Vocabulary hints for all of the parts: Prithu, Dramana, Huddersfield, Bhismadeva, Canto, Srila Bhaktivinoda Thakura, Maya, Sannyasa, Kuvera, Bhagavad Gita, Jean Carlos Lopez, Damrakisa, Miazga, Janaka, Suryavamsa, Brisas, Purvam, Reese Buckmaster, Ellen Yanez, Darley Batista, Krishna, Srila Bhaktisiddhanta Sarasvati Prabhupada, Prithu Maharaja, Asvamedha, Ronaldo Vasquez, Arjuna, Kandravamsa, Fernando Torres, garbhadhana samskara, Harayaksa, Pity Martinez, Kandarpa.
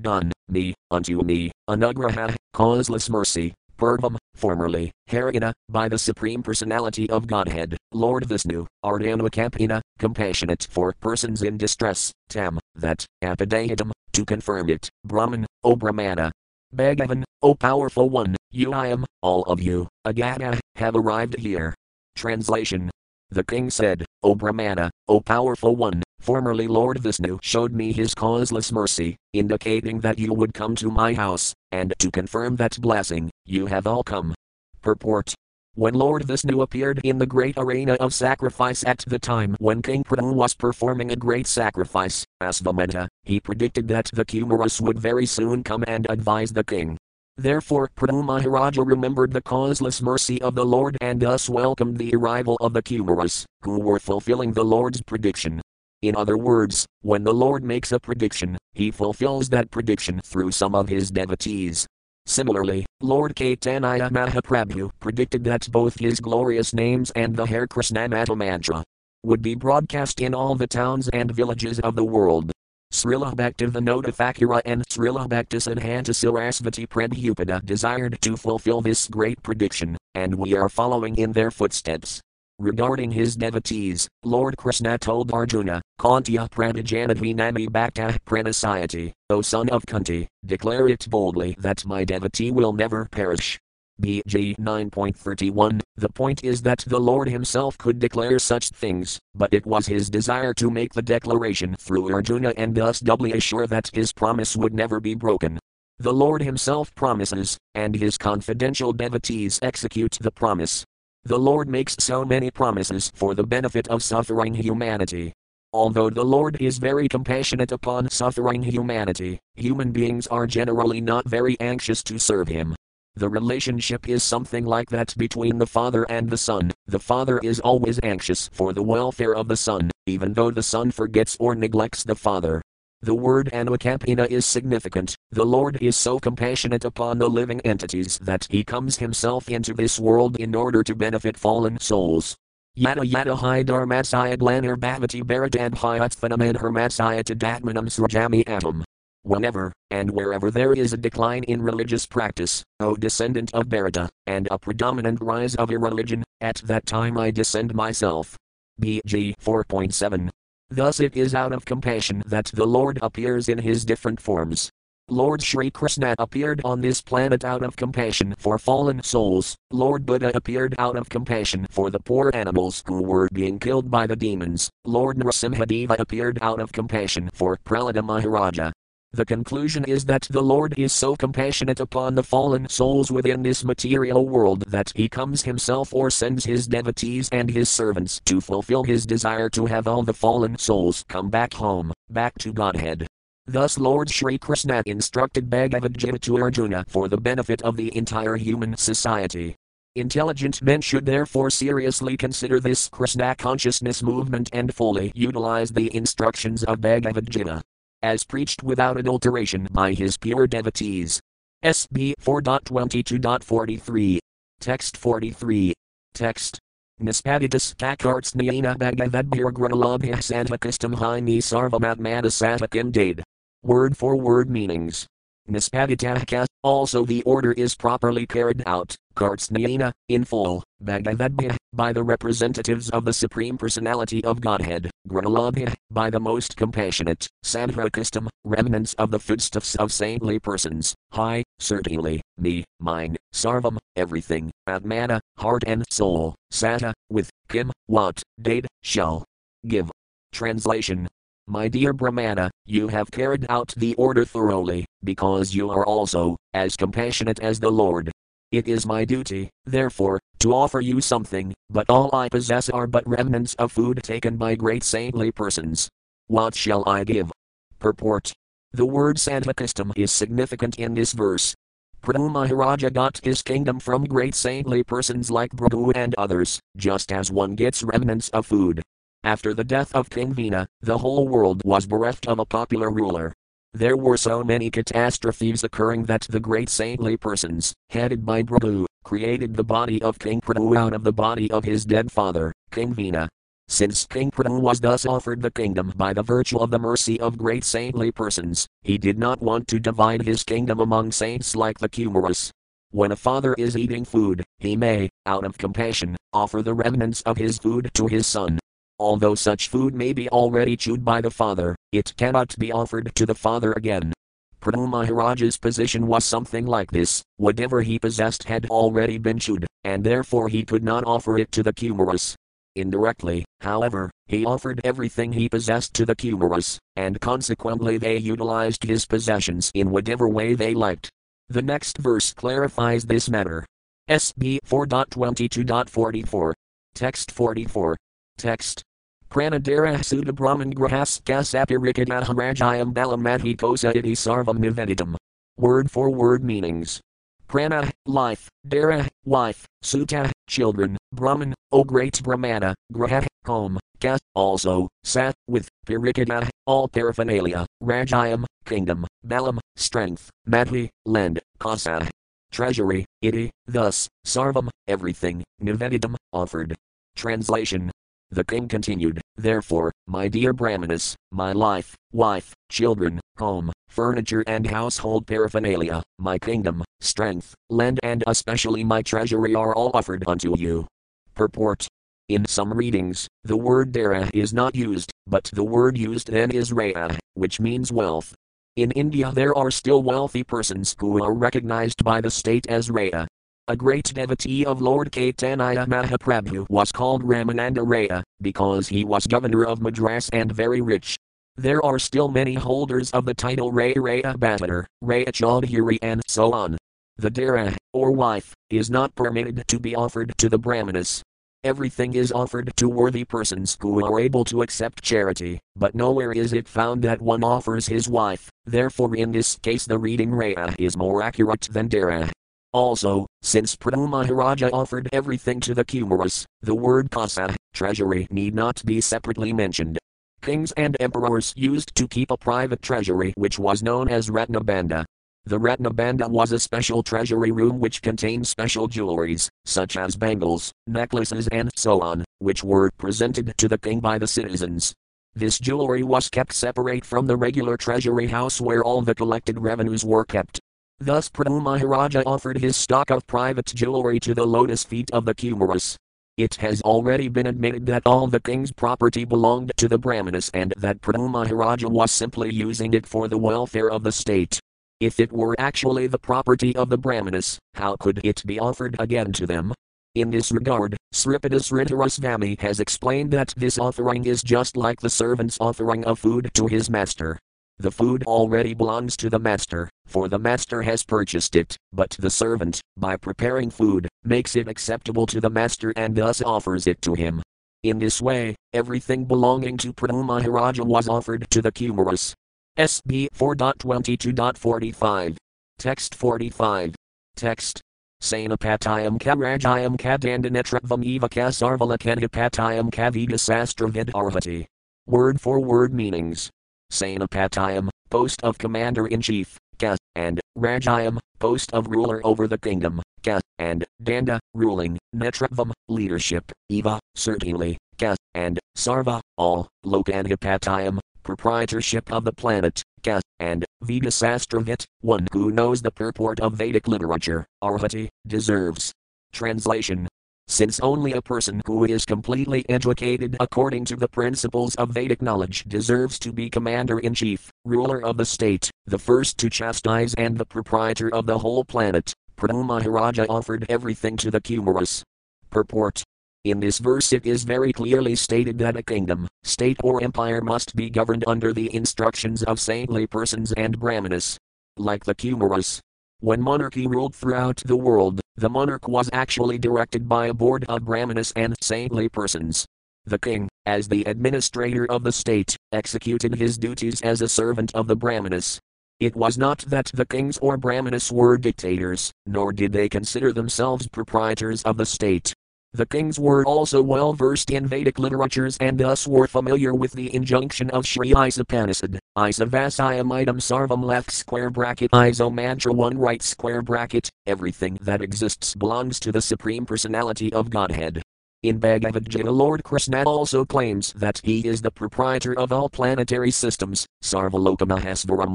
done me, unto me, Anugraha, causeless mercy, Purvam, formerly, Heragina, by the Supreme Personality of Godhead, Lord Visnu, Ardhanakapina, compassionate for persons in distress, Tam, that, Apadehatam, to confirm it, Brahman, O Brahmana. Bhagavan, O powerful one, you I am, all of you, Agada, have arrived here. Translation. The king said, O Brahmana, O powerful one, formerly Lord Visnu showed me his causeless mercy, indicating that you would come to my house, and to confirm that blessing, you have all come. Purport. When Lord Visnu appeared in the great arena of sacrifice at the time when King Prithu was performing a great sacrifice, Asvamedha, he predicted that the Kumaras would very soon come and advise the king. Therefore Prithu Maharaja remembered the causeless mercy of the Lord and thus welcomed the arrival of the Kumaras, who were fulfilling the Lord's prediction. In other words, when the Lord makes a prediction, he fulfills that prediction through some of his devotees. Similarly, Lord Caitanya Mahaprabhu predicted that both his glorious names and the Hare Krishna Mata Mantra would be broadcast in all the towns and villages of the world. Srila Bhaktivinoda Thakura and Srila Bhaktisiddhanta Sarasvati Prabhupada desired to fulfill this great prediction, and we are following in their footsteps. Regarding his devotees, Lord Krishna told Arjuna, Kantiya Pradijanavi Nami Bhaktah Pranasayati, O son of Kunti, declare it boldly that my devotee will never perish. BG 9.31. The point is that the Lord himself could declare such things, but it was his desire to make the declaration through Arjuna and thus doubly assure that his promise would never be broken. The Lord himself promises, and his confidential devotees execute the promise. The Lord makes so many promises for the benefit of suffering humanity. Although the Lord is very compassionate upon suffering humanity, human beings are generally not very anxious to serve him. The relationship is something like that between the father and the son. The father is always anxious for the welfare of the son, even though the son forgets or neglects the father. The word Anugraha is significant. The Lord is so compassionate upon the living entities that he comes himself into this world in order to benefit fallen souls. Yada yada hi dharmasaya glanar bhavati baradabhi utthanam adharmasaya tadatmanam srajami atam. Whenever, and wherever there is a decline in religious practice, O descendant of Bharata, and a predominant rise of irreligion, at that time I descend myself. BG 4.7. Thus it is out of compassion that the Lord appears in his different forms. Lord Shri Krishna appeared on this planet out of compassion for fallen souls. Lord Buddha appeared out of compassion for the poor animals who were being killed by the demons. Lord Narasimhadeva appeared out of compassion for Prahlada Maharaja. The conclusion is that the Lord is so compassionate upon the fallen souls within this material world that he comes himself or sends his devotees and his servants to fulfill his desire to have all the fallen souls come back home, back to Godhead. Thus Lord Shri Krishna instructed Bhagavad Gita to Arjuna for the benefit of the entire human society. Intelligent men should therefore seriously consider this Krishna consciousness movement and fully utilize the instructions of Bhagavad Gita, as preached without adulteration by his pure devotees. SB 4.22.43. Text 43. Text. Nispaditas kakarts nyena bhagavadbhirgranalabhya santakistam haini sarvamatmata satakim dade. Word for word meanings. Nispaditaka, also the order is properly carried out, karts nyena, in full, bhagavadbhya, by the representatives of the Supreme Personality of Godhead, Granalabhya, by the most compassionate, Sadhrakistam, remnants of the footsteps of saintly persons, high, certainly, me, mine, sarvam, everything, atmana, heart and soul, sata, with, kim, what, date, shall, give. Translation. My dear Brahmana, you have carried out the order thoroughly, because you are also, as compassionate as the Lord. It is my duty, therefore, to offer you something, but all I possess are but remnants of food taken by great saintly persons. What shall I give? Purport. The word Sadhakistam is significant in this verse. Prithu Maharaja got his kingdom from great saintly persons like Bhrigu and others, just as one gets remnants of food. After the death of King Vena, the whole world was bereft of a popular ruler. There were so many catastrophes occurring that the great saintly persons, headed by Bhrigu, created the body of King Prithu out of the body of his dead father, King Vena. Since King Prithu was thus offered the kingdom by the virtue of the mercy of great saintly persons, he did not want to divide his kingdom among saints like the Kumaras. When a father is eating food, he may, out of compassion, offer the remnants of his food to his son. Although such food may be already chewed by the father, it cannot be offered to the father again. Prithu Maharaja's position was something like this: whatever he possessed had already been chewed, and therefore he could not offer it to the Kumaras. Indirectly, however, he offered everything he possessed to the Kumaras, and consequently they utilized his possessions in whatever way they liked. The next verse clarifies this matter. SB 4.22.44. Text 44. Text. Pranadarah Suda Brahman Grahas Kasapirikadaha Rajayam Balamadhi Kosa Iti Sarvam Niveditam. Word for word meanings. Prana, life, Dara, wife, Suta, children, Brahman, O great Brahmana, Graha, home, Kas, also, Sat, with, Pirikada, all paraphernalia, Rajayam, kingdom, Balam, strength, Madhi, land, Kasa, treasury, Iti, thus, Sarvam, everything, Niveditam, offered. Translation. The king continued, therefore, my dear Brahmanas, my life, wife, children, home, furniture and household paraphernalia, my kingdom, strength, land and especially my treasury are all offered unto you. Purport. In some readings, the word dara is not used, but the word used then is raya, which means wealth. In India there are still wealthy persons who are recognized by the state as raya. A great devotee of Lord Caitanya Mahaprabhu was called Ramananda Raya, because he was governor of Madras and very rich. There are still many holders of the title Raya Raya Bhattar, Raya Chaudhuri and so on. The dara, or wife, is not permitted to be offered to the Brahmanas. Everything is offered to worthy persons who are able to accept charity, but nowhere is it found that one offers his wife, therefore in this case the reading Raya is more accurate than dara. Also, since Prithu Maharaja offered everything to the Kumaras, the word kasa, treasury, need not be separately mentioned. Kings and emperors used to keep a private treasury which was known as Ratnabanda. The Ratnabanda was a special treasury room which contained special jewelries, such as bangles, necklaces and so on, which were presented to the king by the citizens. This jewelry was kept separate from the regular treasury house where all the collected revenues were kept. Thus Prithu Maharaja offered his stock of private jewelry to the lotus feet of the Kumaras. It has already been admitted that all the king's property belonged to the Brahmanas and that Prithu Maharaja was simply using it for the welfare of the state. If it were actually the property of the Brahmanas, how could it be offered again to them? In this regard, Sripadas Riddharasvami has explained that this offering is just like the servant's offering of food to his master. The food already belongs to the master, for the master has purchased it, but the servant, by preparing food, makes it acceptable to the master and thus offers it to him. In this way, everything belonging to Prithu Maharaja was offered to the Kumaras. SB 4.22.45. Text 45. Text. Sanapatayam karajayam kadandanetratvam eva kasarvalakadapatayam kavigasastra arhati. Word for word meanings. Sanapatayam, post of commander-in-chief, kas, and Rajayam, post of ruler over the kingdom, kas, and Danda, ruling, Netratvam, leadership, Eva, certainly, kas, and Sarva, all, Lokanapatayam, proprietorship of the planet, kas, and Vigasastravit, one who knows the purport of Vedic literature, Arhati, deserves. Translation. Since only a person who is completely educated according to the principles of Vedic knowledge deserves to be commander-in-chief, ruler of the state, the first to chastise and the proprietor of the whole planet, Prithu Maharaja offered everything to the Kumaras. Purport. In this verse it is very clearly stated that a kingdom, state or empire must be governed under the instructions of saintly persons and Brahmanas. Like the Kumaras. When monarchy ruled throughout the world, the monarch was actually directed by a board of Brahmanas and saintly persons. The king, as the administrator of the state, executed his duties as a servant of the Brahmanas. It was not that the kings or Brahmanas were dictators, nor did they consider themselves proprietors of the state. The kings were also well versed in Vedic literatures and thus were familiar with the injunction of Sri Isapanasad, Isavasayam item sarvam left square bracket iso mantra one right square bracket, everything that exists belongs to the Supreme Personality of Godhead. In Bhagavad Gita, Lord Krishna also claims that he is the proprietor of all planetary systems, Sarvalokamahaesvaram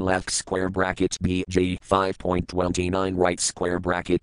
(BG 5.29 ).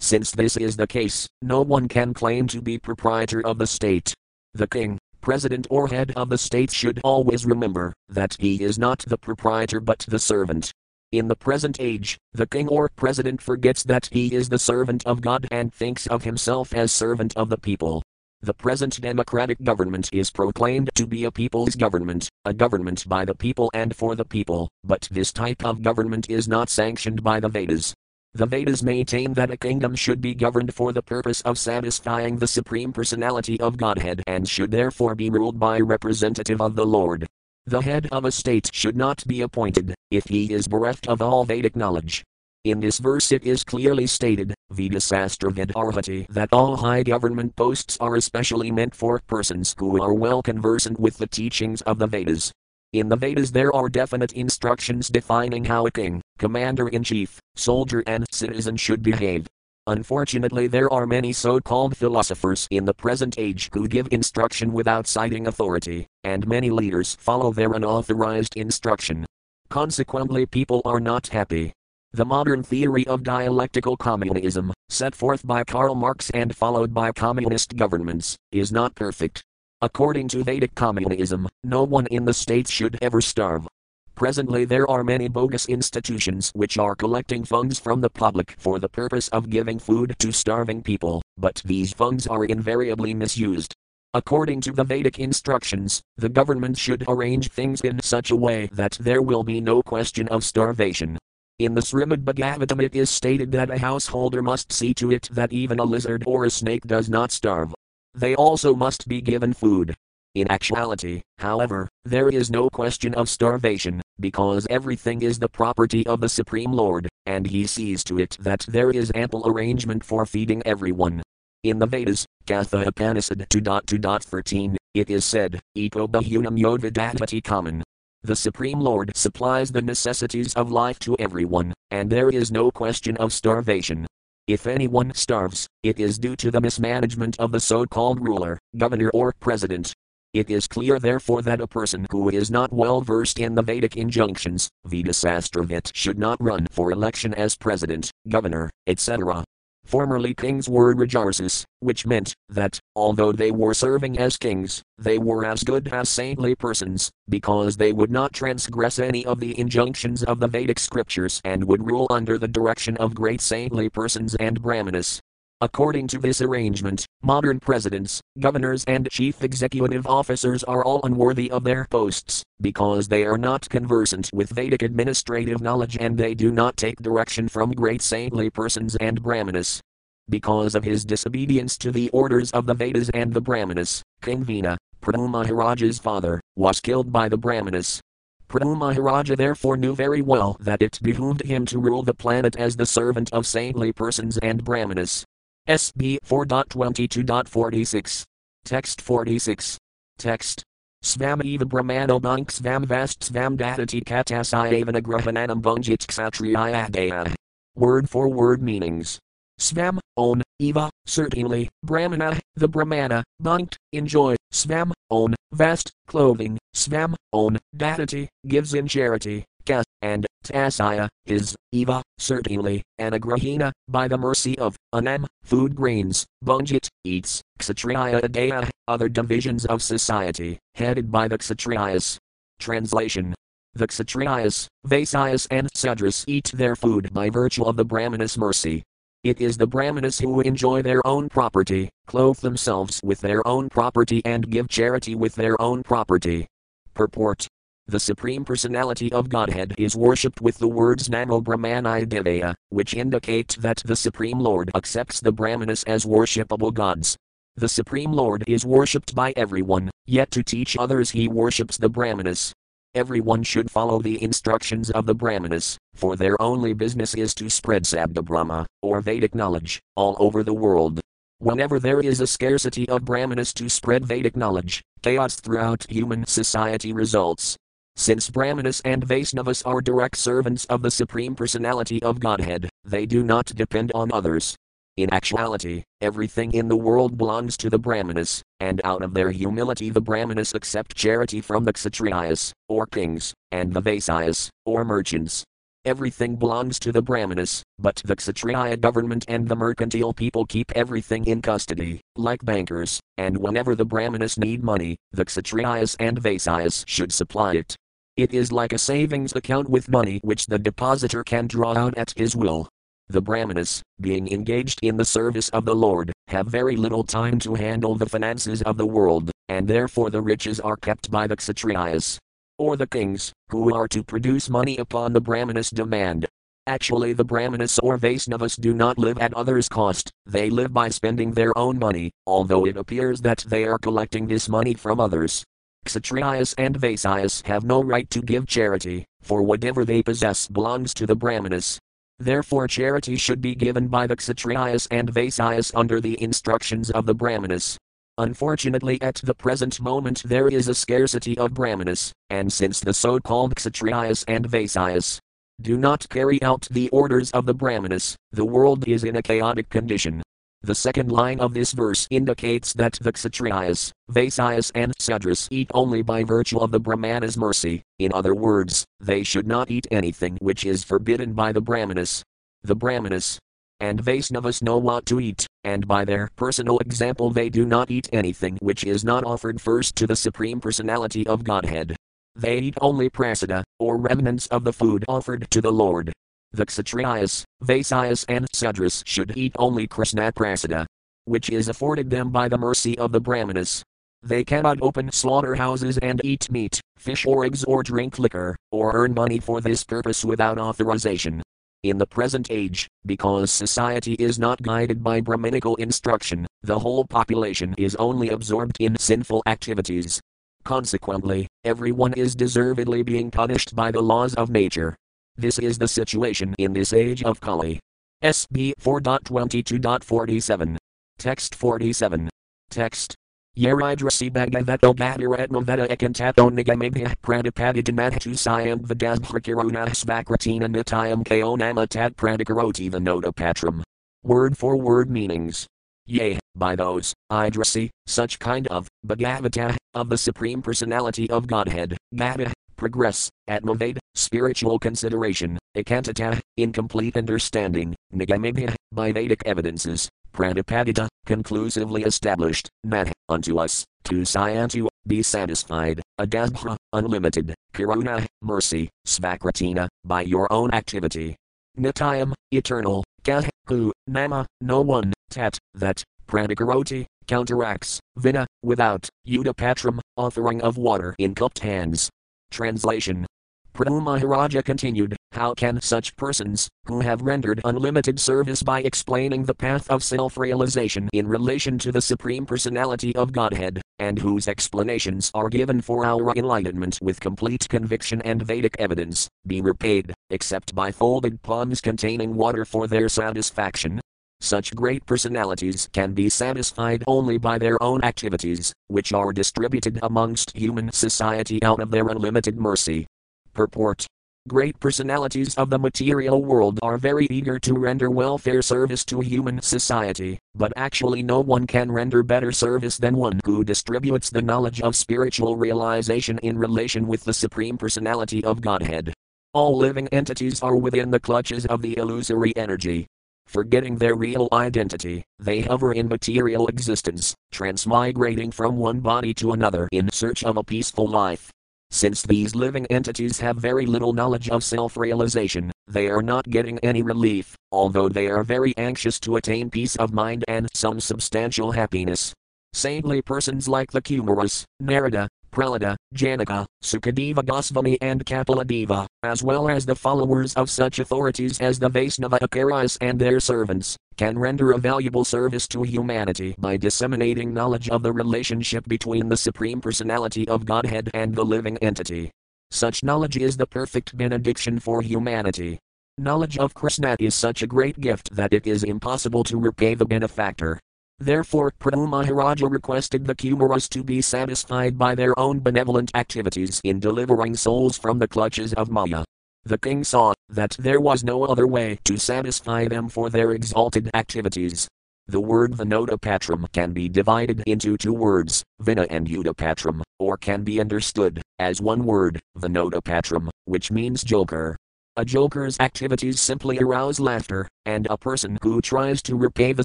Since this is the case, no one can claim to be proprietor of the state. The king, president or head of the state should always remember that he is not the proprietor but the servant. In the present age, the king or president forgets that he is the servant of God and thinks of himself as servant of the people. The present democratic government is proclaimed to be a people's government, a government by the people and for the people, but this type of government is not sanctioned by the Vedas. The Vedas maintain that a kingdom should be governed for the purpose of satisfying the Supreme Personality of Godhead and should therefore be ruled by a representative of the Lord. The head of a state should not be appointed, if he is bereft of all Vedic knowledge. In this verse it is clearly stated, Vedasastra Vidarhati, that all high government posts are especially meant for persons who are well conversant with the teachings of the Vedas. In the Vedas there are definite instructions defining how a king, commander-in-chief, soldier and citizen should behave. Unfortunately there are many so-called philosophers in the present age who give instruction without citing authority, and many leaders follow their unauthorized instruction. Consequently people are not happy. The modern theory of dialectical communism, set forth by Karl Marx and followed by communist governments, is not perfect. According to Vedic communism, no one in the state should ever starve. Presently there are many bogus institutions which are collecting funds from the public for the purpose of giving food to starving people, but these funds are invariably misused. According to the Vedic instructions, the government should arrange things in such a way that there will be no question of starvation. In the Srimad Bhagavatam it is stated that a householder must see to it that even a lizard or a snake does not starve. They also must be given food. In actuality, however, there is no question of starvation, because everything is the property of the Supreme Lord, and he sees to it that there is ample arrangement for feeding everyone. In the Vedas, Katha Upanishad 2.2.13, it is said, Eko bahunam yodvidadhati kaman. The Supreme Lord supplies the necessities of life to everyone, and there is no question of starvation. If anyone starves, it is due to the mismanagement of the so-called ruler, governor or president. It is clear therefore that a person who is not well versed in the Vedic injunctions, Vedasastravit, should not run for election as president, governor, etc. Formerly kings were Rajarsis, which meant that, although they were serving as kings, they were as good as saintly persons, because they would not transgress any of the injunctions of the Vedic scriptures and would rule under the direction of great saintly persons and Brahmanas. According to this arrangement, modern presidents, governors and chief executive officers are all unworthy of their posts, because they are not conversant with Vedic administrative knowledge and they do not take direction from great saintly persons and Brahmanas. Because of his disobedience to the orders of the Vedas and the Brahmanas, King Vena, Prithu Maharaja's father, was killed by the Brahmanas. Prithu Maharaja therefore knew very well that it behooved him to rule the planet as the servant of saintly persons and Brahmanas. SB 4.22.46. Text 46. Text. Svam eva brahmano bunk svam vast svam datati katasai anugrahanam bungit kshatriyadaya. Word for word meanings. Svam, own, eva, certainly, brahmana, the brahmana, bunk, enjoy, svam, own, vast, clothing, svam, own, datati, gives in charity, kas, and, tasaya, his, eva, certainly, anugrahina, by the mercy of, anam, food grains, bhunjit, eats, kshatriyadaya, other divisions of society, headed by the kshatriyas. Translation. The kshatriyas, Vaisyas and Sudras eat their food by virtue of the brahmanas' mercy. It is the brahmanas who enjoy their own property, clothe themselves with their own property and give charity with their own property. Purport. The Supreme Personality of Godhead is worshipped with the words Namo Brahmanaya Devaya, which indicate that the Supreme Lord accepts the Brahmanas as worshipable gods. The Supreme Lord is worshipped by everyone, yet to teach others he worships the Brahmanas. Everyone should follow the instructions of the Brahmanas, for their only business is to spread Sabda Brahma, or Vedic knowledge, all over the world. Whenever there is a scarcity of Brahmanas to spread Vedic knowledge, chaos throughout human society results. Since Brahmanas and Vaisnavas are direct servants of the Supreme Personality of Godhead, they do not depend on others. In actuality, everything in the world belongs to the Brahmanas, and out of their humility the Brahmanas accept charity from the Kshatriyas, or kings, and the Vaisyas, or merchants. Everything belongs to the Brahmanas, but the Kshatriya government and the mercantile people keep everything in custody, like bankers, and whenever the Brahmanas need money, the Kshatriyas and Vaisyas should supply it. It is like a savings account with money which the depositor can draw out at his will. The Brahmanas, being engaged in the service of the Lord, have very little time to handle the finances of the world, and therefore the riches are kept by the Kshatriyas, or the kings, who are to produce money upon the Brahmanas' demand. Actually the Brahmanas or Vaisnavas do not live at others' cost, they live by spending their own money, although it appears that they are collecting this money from others. Kshatriyas and Vaisyas have no right to give charity, for whatever they possess belongs to the Brahmanas. Therefore charity should be given by the Kshatriyas and Vaisyas under the instructions of the Brahmanas. Unfortunately at the present moment there is a scarcity of Brahmanas, and since the so-called Kshatriyas and Vaisyas do not carry out the orders of the Brahmanas, the world is in a chaotic condition. The second line of this verse indicates that the Kshatriyas, Vaisyas and Sudras eat only by virtue of the Brahmanas' mercy, in other words, they should not eat anything which is forbidden by the Brahmanas. The Brahmanas and Vaisnavas know what to eat, and by their personal example they do not eat anything which is not offered first to the Supreme Personality of Godhead. They eat only prasada, or remnants of the food offered to the Lord. The Kshatriyas, Vaisyas and Sudras should eat only Krishna prasada, which is afforded them by the mercy of the Brahmanas. They cannot open slaughterhouses and eat meat, fish or eggs or drink liquor, or earn money for this purpose without authorization. In the present age, because society is not guided by Brahminical instruction, the whole population is only absorbed in sinful activities. Consequently, everyone is deservedly being punished by the laws of nature. This is the situation in this age of Kali. SB 4.22.47. Text 47. Text. Yeridrasi Bhagavato Bhadiratma Veda Ekantato Nigamibhya Pradipadidinatu Siam Vedasbhakirona Svakratina Nitayam Kaonama Tat Pradikaroti Venoda Patram. Word for word meanings. Yea, by those, Idrasi, such kind of, Bhagavata, of the Supreme Personality of Godhead, Gada, progress, Atmaveda, spiritual consideration, Ekantata, incomplete understanding, Nigamibhya, by Vedic evidences. Pradipadita, conclusively established, Nat, unto us, to Syantu, be satisfied, Adasbha, unlimited, Kiruna, mercy, Svakratina, by your own activity. Nitayam, eternal, Kah, who, Nama, no one, Tat, that, Pradikaroti, counteracts, Vina, without, Udapatram, offering of water in cupped hands. Translation. Prithu Maharaja continued, how can such persons, who have rendered unlimited service by explaining the path of self-realization in relation to the Supreme Personality of Godhead, and whose explanations are given for our enlightenment with complete conviction and Vedic evidence, be repaid, except by folded palms containing water for their satisfaction? Such great personalities can be satisfied only by their own activities, which are distributed amongst human society out of their unlimited mercy. Purport. Great personalities of the material world are very eager to render welfare service to human society, but actually no one can render better service than one who distributes the knowledge of spiritual realization in relation with the Supreme Personality of Godhead. All living entities are within the clutches of the illusory energy. Forgetting their real identity, they hover in material existence, transmigrating from one body to another in search of a peaceful life. Since these living entities have very little knowledge of self-realization, they are not getting any relief, although they are very anxious to attain peace of mind and some substantial happiness. Saintly persons like the Kumaras, Narada, Prahlada, Janaka, Sukadeva Goswami and Kapiladeva, as well as the followers of such authorities as the Vaisnava Acharyas and their servants, can render a valuable service to humanity by disseminating knowledge of the relationship between the Supreme Personality of Godhead and the living entity. Such knowledge is the perfect benediction for humanity. Knowledge of Krishna is such a great gift that it is impossible to repay the benefactor. Therefore Prithu Maharaja requested the Kumaras to be satisfied by their own benevolent activities in delivering souls from the clutches of Maya. The king saw that there was no other way to satisfy them for their exalted activities. The word Vinodapatram can be divided into two words, Vina and Udapatram, or can be understood as one word, Vinodapatram, which means joker. A joker's activities simply arouse laughter, and a person who tries to repay the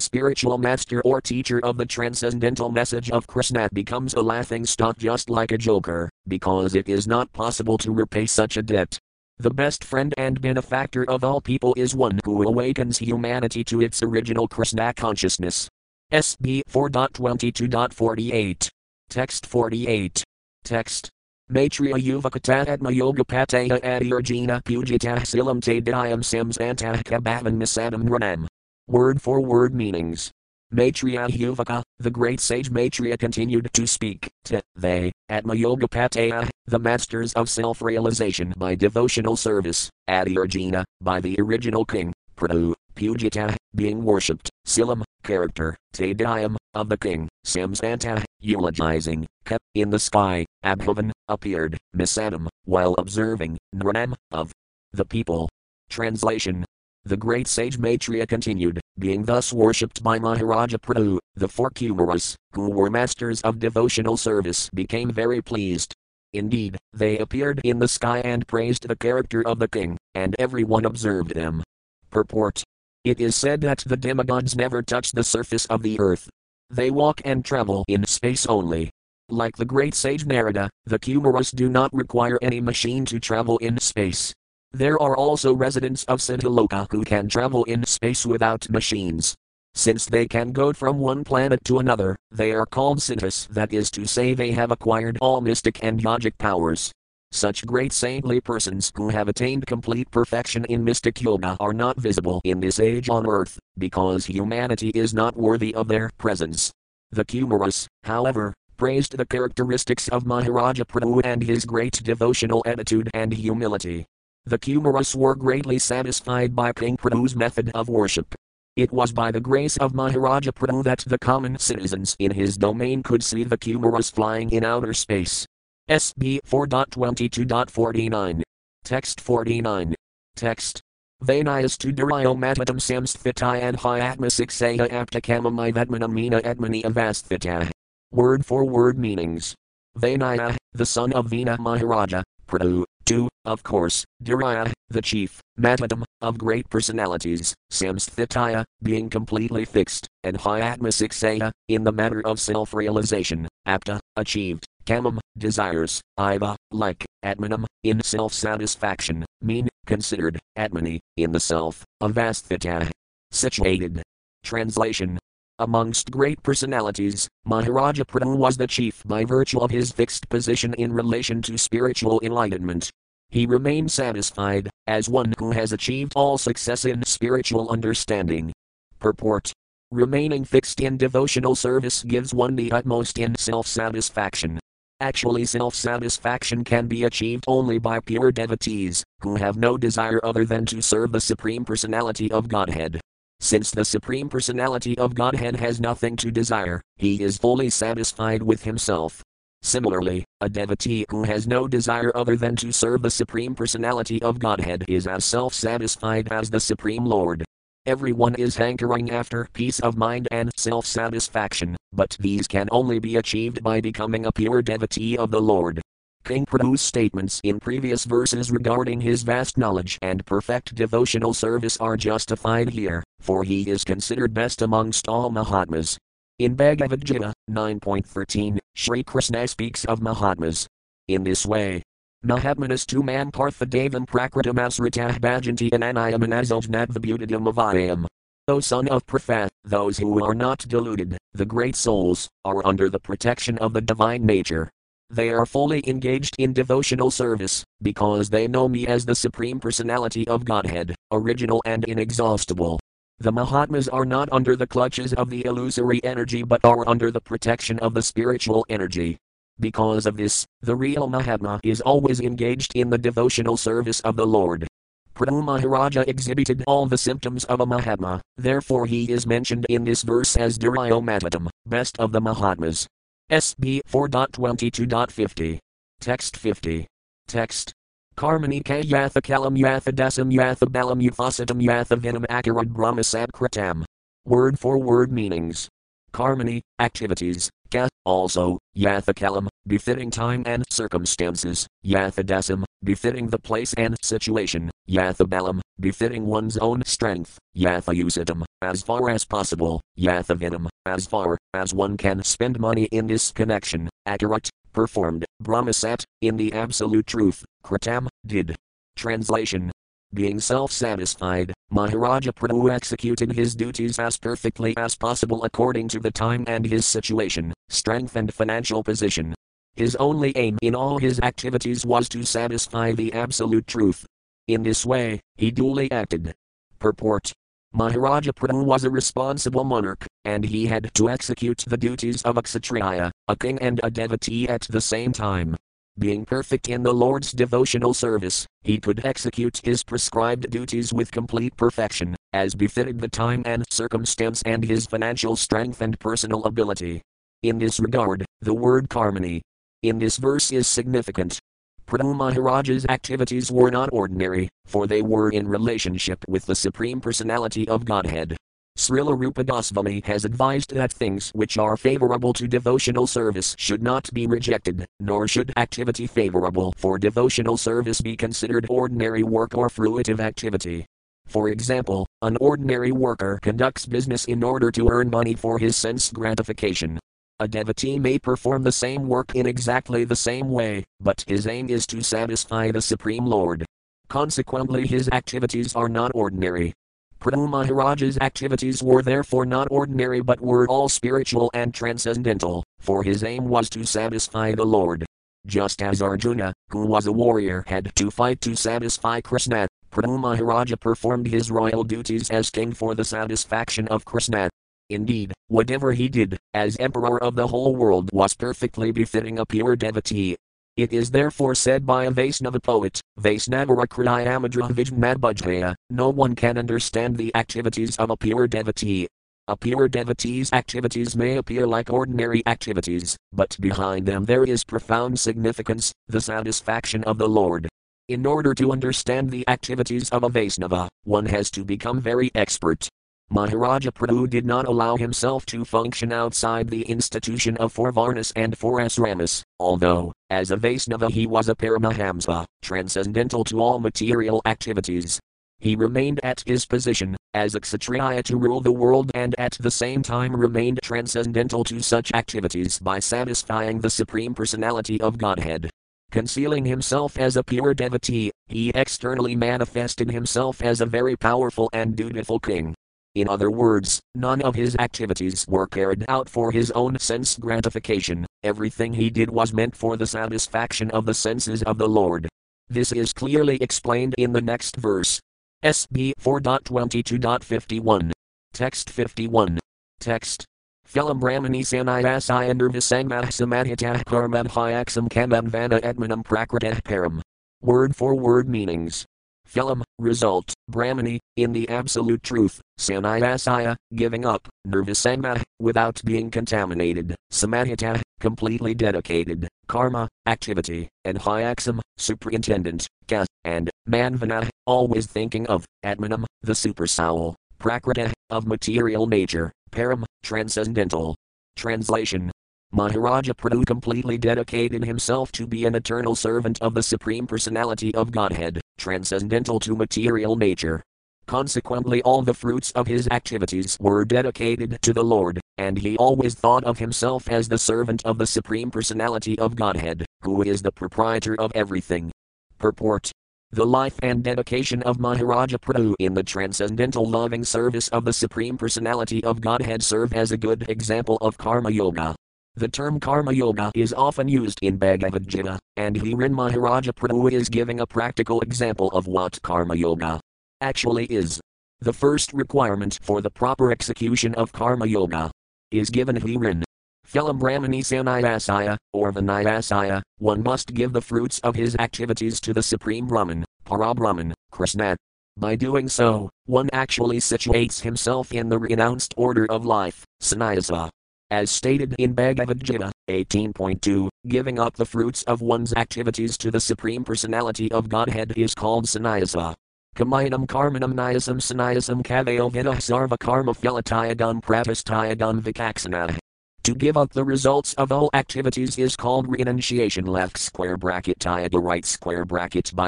spiritual master or teacher of the transcendental message of Krishna becomes a laughingstock just like a joker, because it is not possible to repay such a debt. The best friend and benefactor of all people is one who awakens humanity to its original Krishna consciousness. SB 4.22.48. Text 48. Text. Maitreya yuvakata atma yoga pateya adi arjuna pujitah silam te dhyam sims antah kabhavan misadam ranam. Word for word meanings. Maitreya yuvaka, the great sage Maitreya continued to speak to they, atma yoga pateya, the masters of self-realization by devotional service, adi arjuna, by the original king, Prithu, pujitah, being worshipped, silam, character, te dhyam, of the king, sims antah, eulogizing, ka, in the sky, abhavan, appeared, misadam, while observing, nranam, of the people. Translation. The great sage Maitreya continued, being thus worshipped by Maharaja Prithu, the four Kumaras, who were masters of devotional service became very pleased. Indeed, they appeared in the sky and praised the character of the king, and everyone observed them. Purport. It is said that the demigods never touch the surface of the earth. They walk and travel in space only. Like the great sage Narada, the Kumaras do not require any machine to travel in space. There are also residents of Siddhaloka who can travel in space without machines. Since they can go from one planet to another, they are called Siddhas, that is to say they have acquired all mystic and yogic powers. Such great saintly persons who have attained complete perfection in mystic yoga are not visible in this age on earth, because humanity is not worthy of their presence. The Kumaras, however, praised the characteristics of Maharaja Prithu and his great devotional attitude and humility. The Kumaras were greatly satisfied by King Prithu's method of worship. It was by the grace of Maharaja Prithu that the common citizens in his domain could see the Kumaras flying in outer space. SB 4.22.49. Text 49. Text. Vainayas tu durayo matatam samsthita and hyatma siksaya aptakamamai vetmanamina etmani avasthita. Word for word meanings. Vainaya, the son of Vena Maharaja, Prithu, two, of course, Diraya, the chief, Matatam, of great personalities, Samsthitaya, being completely fixed, and Hyatma Siksaya, in the matter of self-realization, Apta, achieved, Kamam, desires, Iva, like, Atmanam, in self-satisfaction, mean, considered, Atmani, in the self, Avasthita, situated. Translation. Amongst great personalities, Maharaja Prithu was the chief by virtue of his fixed position in relation to spiritual enlightenment. He remained satisfied, as one who has achieved all success in spiritual understanding. Purport. Remaining fixed in devotional service gives one the utmost in self-satisfaction. Actually, self-satisfaction can be achieved only by pure devotees, who have no desire other than to serve the Supreme Personality of Godhead. Since the Supreme Personality of Godhead has nothing to desire, he is fully satisfied with himself. Similarly, a devotee who has no desire other than to serve the Supreme Personality of Godhead is as self-satisfied as the Supreme Lord. Everyone is hankering after peace of mind and self-satisfaction, but these can only be achieved by becoming a pure devotee of the Lord. King Prithu's statements in previous verses regarding his vast knowledge and perfect devotional service are justified here, for he is considered best amongst all Mahatmas. In Bhagavad Gita 9.13, Sri Krishna speaks of Mahatmas. In this way, Mahatmanas tu man partha devam prakritam asritah bhajanti ananayam anazojnat vibhudidam avayam. O son of Pritha, those who are not deluded, the great souls, are under the protection of the divine nature. They are fully engaged in devotional service, because they know me as the Supreme Personality of Godhead, original and inexhaustible. The Mahatmas are not under the clutches of the illusory energy but are under the protection of the spiritual energy. Because of this, the real Mahatma is always engaged in the devotional service of the Lord. Prithu Maharaja exhibited all the symptoms of a Mahatma, therefore he is mentioned in this verse as Durayo Matatam, best of the Mahatmas. SB 4.22.50. Text 50. Text. Karmanika yatha kalam yatha dasam yatha balam yathasatam yatha vinam akarad brahma sapkratam. Word for word meanings. Karmani, activities, ka, also, yatha kalam, befitting time and circumstances, yatha dasam, befitting the place and situation, yatha balam, befitting one's own strength, yatha usatam, as far as possible, yatha vinam, as far as one can spend money in this connection, akarat, performed, brahmasat, in the absolute truth, kratam, did. Translation. Being self-satisfied, Maharaja Prithu executed his duties as perfectly as possible according to the time and his situation, strength and financial position. His only aim in all his activities was to satisfy the absolute truth. In this way, he duly acted. Purport. Maharaja Prithu was a responsible monarch, and he had to execute the duties of a kshatriya, a king and a devotee at the same time. Being perfect in the Lord's devotional service, he could execute his prescribed duties with complete perfection, as befitted the time and circumstance and his financial strength and personal ability. In this regard, the word karmani in this verse is significant. Prithu Maharaja's activities were not ordinary, for they were in relationship with the Supreme Personality of Godhead. Srila Rupa Goswami has advised that things which are favorable to devotional service should not be rejected, nor should activity favorable for devotional service be considered ordinary work or fruitive activity. For example, an ordinary worker conducts business in order to earn money for his sense gratification. A devotee may perform the same work in exactly the same way, but his aim is to satisfy the Supreme Lord. Consequently, his activities are not ordinary. Prithu Maharaja's activities were therefore not ordinary but were all spiritual and transcendental, for his aim was to satisfy the Lord. Just as Arjuna, who was a warrior, had to fight to satisfy Krishna, Prithu Maharaja performed his royal duties as king for the satisfaction of Krishna. Indeed, whatever he did, as emperor of the whole world, was perfectly befitting a pure devotee. It is therefore said by a Vaisnava poet, Vaisnavara Kriyamadra Vijnabhajaya, no one can understand the activities of a pure devotee. A pure devotee's activities may appear like ordinary activities, but behind them there is profound significance, the satisfaction of the Lord. In order to understand the activities of a Vaisnava, one has to become very expert. Maharaja Prithu did not allow himself to function outside the institution of four Varnas and four Asramas, although, as a Vaisnava he was a Paramahamsa, transcendental to all material activities. He remained at his position, as a Kshatriya to rule the world and at the same time remained transcendental to such activities by satisfying the Supreme Personality of Godhead. Concealing himself as a pure devotee, he externally manifested himself as a very powerful and dutiful king. In other words, none of his activities were carried out for his own sense gratification, everything he did was meant for the satisfaction of the senses of the Lord. This is clearly explained in the next verse. SB 4.22.51. Text 51. Text. Phelam brahmani sanayasai nirvisangmah samadhitah karmadhyaksam kamam vana edmanam prakritah param. Word for word meanings. Phelam, result, brahmani, in the absolute truth, sannyasaya, giving up, nirvisangmah, without being contaminated, samadhitah, completely dedicated, karma, activity, and hyaksam, superintendent, ka, and, manvana, always thinking of, atmanam, the supersoul, prakritah, of material nature, param, transcendental. Translation. Maharaja Prithu completely dedicated himself to be an eternal servant of the Supreme Personality of Godhead, transcendental to material nature. Consequently, all the fruits of his activities were dedicated to the Lord, and he always thought of himself as the servant of the Supreme Personality of Godhead, who is the proprietor of everything. Purport. The life and dedication of Maharaja Prithu in the transcendental loving service of the Supreme Personality of Godhead serve as a good example of Karma Yoga. The term Karma Yoga is often used in Bhagavad Gita, and herein Maharaja Prithu is giving a practical example of what Karma Yoga actually is. The first requirement for the proper execution of Karma Yoga is given herein. Phelam brahmani sannyasaya, or vinayasaya, one must give the fruits of his activities to the Supreme Brahman, Parabrahman, Krishna. By doing so, one actually situates himself in the renounced order of life, sannyasa. As stated in Bhagavad Gita 18.2, Giving up the fruits of one's activities to the Supreme Personality of Godhead is called sannyasa. Kamayanam karmanam nyasam sannyasam kavayo vinah sarva karma phalatayadam pratastayadam vikaksanah. To give up the results of all activities is called renunciation (left square bracket) by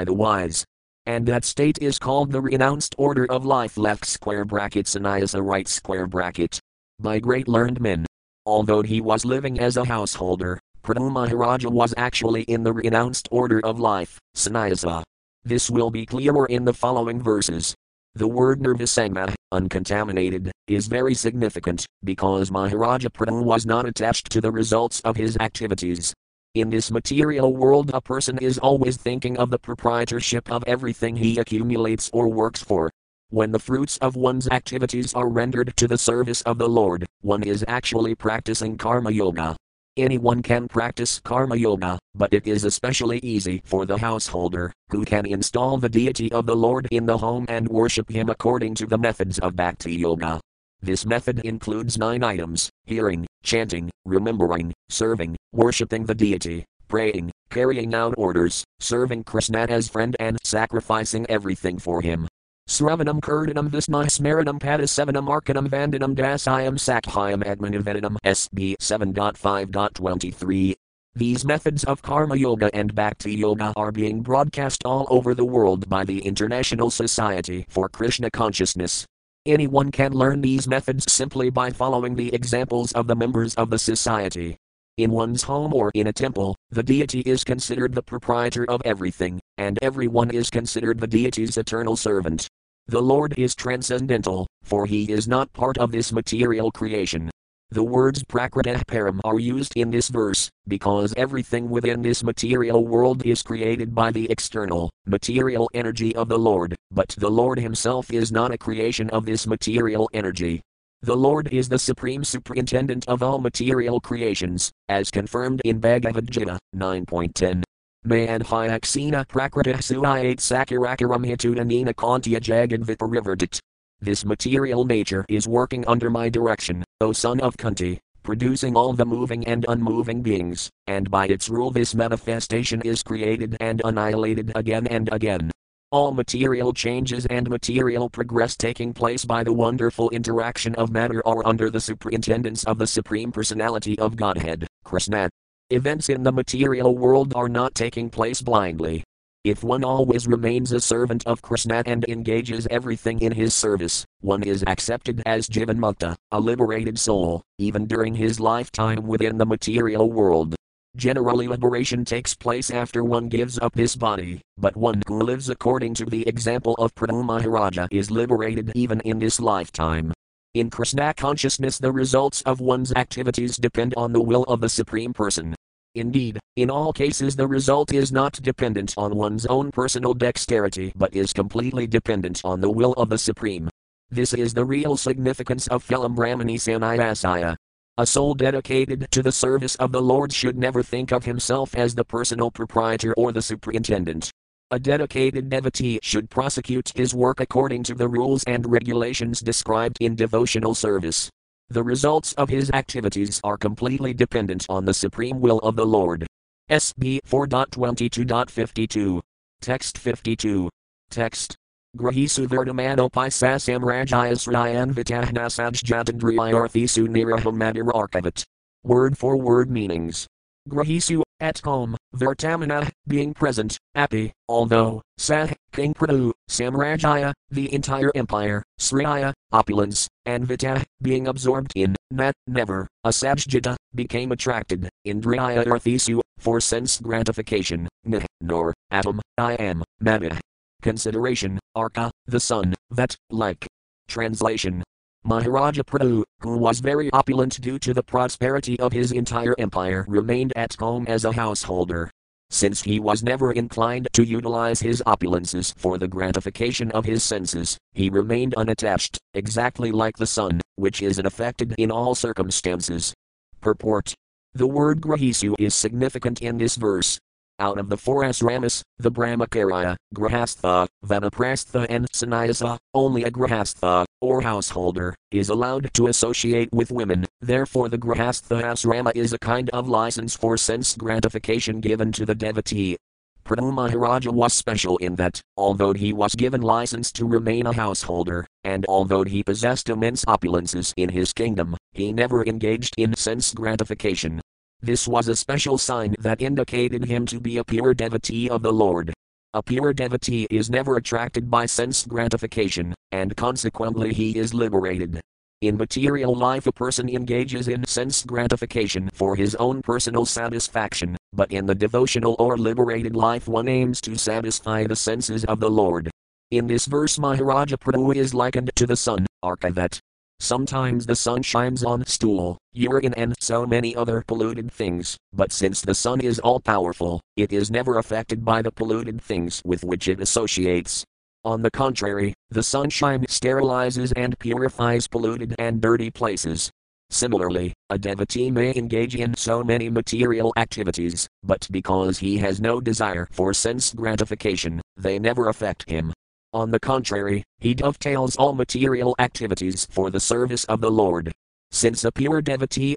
the wise. And that state is called the renounced order of life (left square bracket) sannyasa (right square bracket). By great learned men. Although he was living as a householder, Prithu Maharaja was actually in the renounced order of life, sannyasa. This will be clearer in the following verses. The word nirvisangma, uncontaminated, is very significant, because Maharaja Prithu was not attached to the results of his activities. In this material world a person is always thinking of the proprietorship of everything he accumulates or works for. When the fruits of one's activities are rendered to the service of the Lord, one is actually practicing karma yoga. Anyone can practice karma yoga, but it is especially easy for the householder, who can install the deity of the Lord in the home and worship him according to the methods of bhakti yoga. This method includes 9 items: hearing, chanting, remembering, serving, worshipping the deity, praying, carrying out orders, serving Krishna as friend and sacrificing everything for him. Sravanam Kurdanam Visna Smaranam Padasevanam Arkanam Vandanam Dasayam Sakhayam Admanivedanam SB 7.5.23. These methods of Karma Yoga and Bhakti Yoga are being broadcast all over the world by the International Society for Krishna Consciousness. Anyone can learn these methods simply by following the examples of the members of the society. In one's home or in a temple, the deity is considered the proprietor of everything, and everyone is considered the deity's eternal servant. The Lord is transcendental, for he is not part of this material creation. The words prakritah param are used in this verse, because everything within this material world is created by the external, material energy of the Lord, but the Lord himself is not a creation of this material energy. The Lord is the supreme superintendent of all material creations, as confirmed in Bhagavad Gita 9.10. Madhyaksena prakritah suayat sakarakaram hitudanina kantiya jagad viparivardit. This material nature is working under my direction, O son of Kunti, producing all the moving and unmoving beings, and by its rule this manifestation is created and annihilated again and again. All material changes and material progress taking place by the wonderful interaction of matter are under the superintendence of the Supreme Personality of Godhead, Krishna. Events in the material world are not taking place blindly. If one always remains a servant of Krishna and engages everything in his service, one is accepted as Jivanmukta, a liberated soul, even during his lifetime within the material world. Generally liberation takes place after one gives up this body, but one who lives according to the example of Prithu Maharaja is liberated even in this lifetime. In Krishna consciousness the results of one's activities depend on the will of the Supreme Person. Indeed, in all cases the result is not dependent on one's own personal dexterity but is completely dependent on the will of the Supreme. This is the real significance of Phelam Brahmani Sannyasaya. A soul dedicated to the service of the Lord should never think of himself as the personal proprietor or the superintendent. A dedicated devotee should prosecute his work according to the rules and regulations described in devotional service. The results of his activities are completely dependent on the supreme will of the Lord. SB 4.22.52. Text 52. Text. Grahisu Vardamanopisasam Rajayasrayan Vitahna Sajjatandriyarthisu Nirahamadirakavit. Word for word meanings. Grahisu, at home, Vartamana, being present, api, although, Sah, King Prithu, Samrajaya, the entire empire, Sriya, opulence, and Vitah, being absorbed in, Nat, never, Asajjata, became attracted, Indriyarthisu, for sense gratification, Nih, nor, atom, I am, Madah. Consideration, Arca, the sun, that, like. Translation. Maharaja Prithu, who was very opulent due to the prosperity of his entire empire, remained at home as a householder. Since he was never inclined to utilize his opulences for the gratification of his senses, he remained unattached, exactly like the sun, which is unaffected in all circumstances. Purport. The word grahisu is significant in this verse. Out of the four asramas, the brahmacharya, grahastha, vanaprastha and sannyasa, only a grahastha, or householder, is allowed to associate with women, therefore the grahastha asrama is a kind of license for sense gratification given to the devotee. Prithu Maharaja was special in that, although he was given license to remain a householder, and although he possessed immense opulences in his kingdom, he never engaged in sense gratification. This was a special sign that indicated him to be a pure devotee of the Lord. A pure devotee is never attracted by sense gratification, and consequently he is liberated. In material life a person engages in sense gratification for his own personal satisfaction, but in the devotional or liberated life one aims to satisfy the senses of the Lord. In this verse Maharaja Prithu is likened to the sun, Arca, that sometimes the sun shines on stool, urine and so many other polluted things, but since the sun is all-powerful, it is never affected by the polluted things with which it associates. On the contrary, the sunshine sterilizes and purifies polluted and dirty places. Similarly, a devotee may engage in so many material activities, but because he has no desire for sense gratification, they never affect him. On the contrary, he dovetails all material activities for the service of the Lord. Since a pure devotee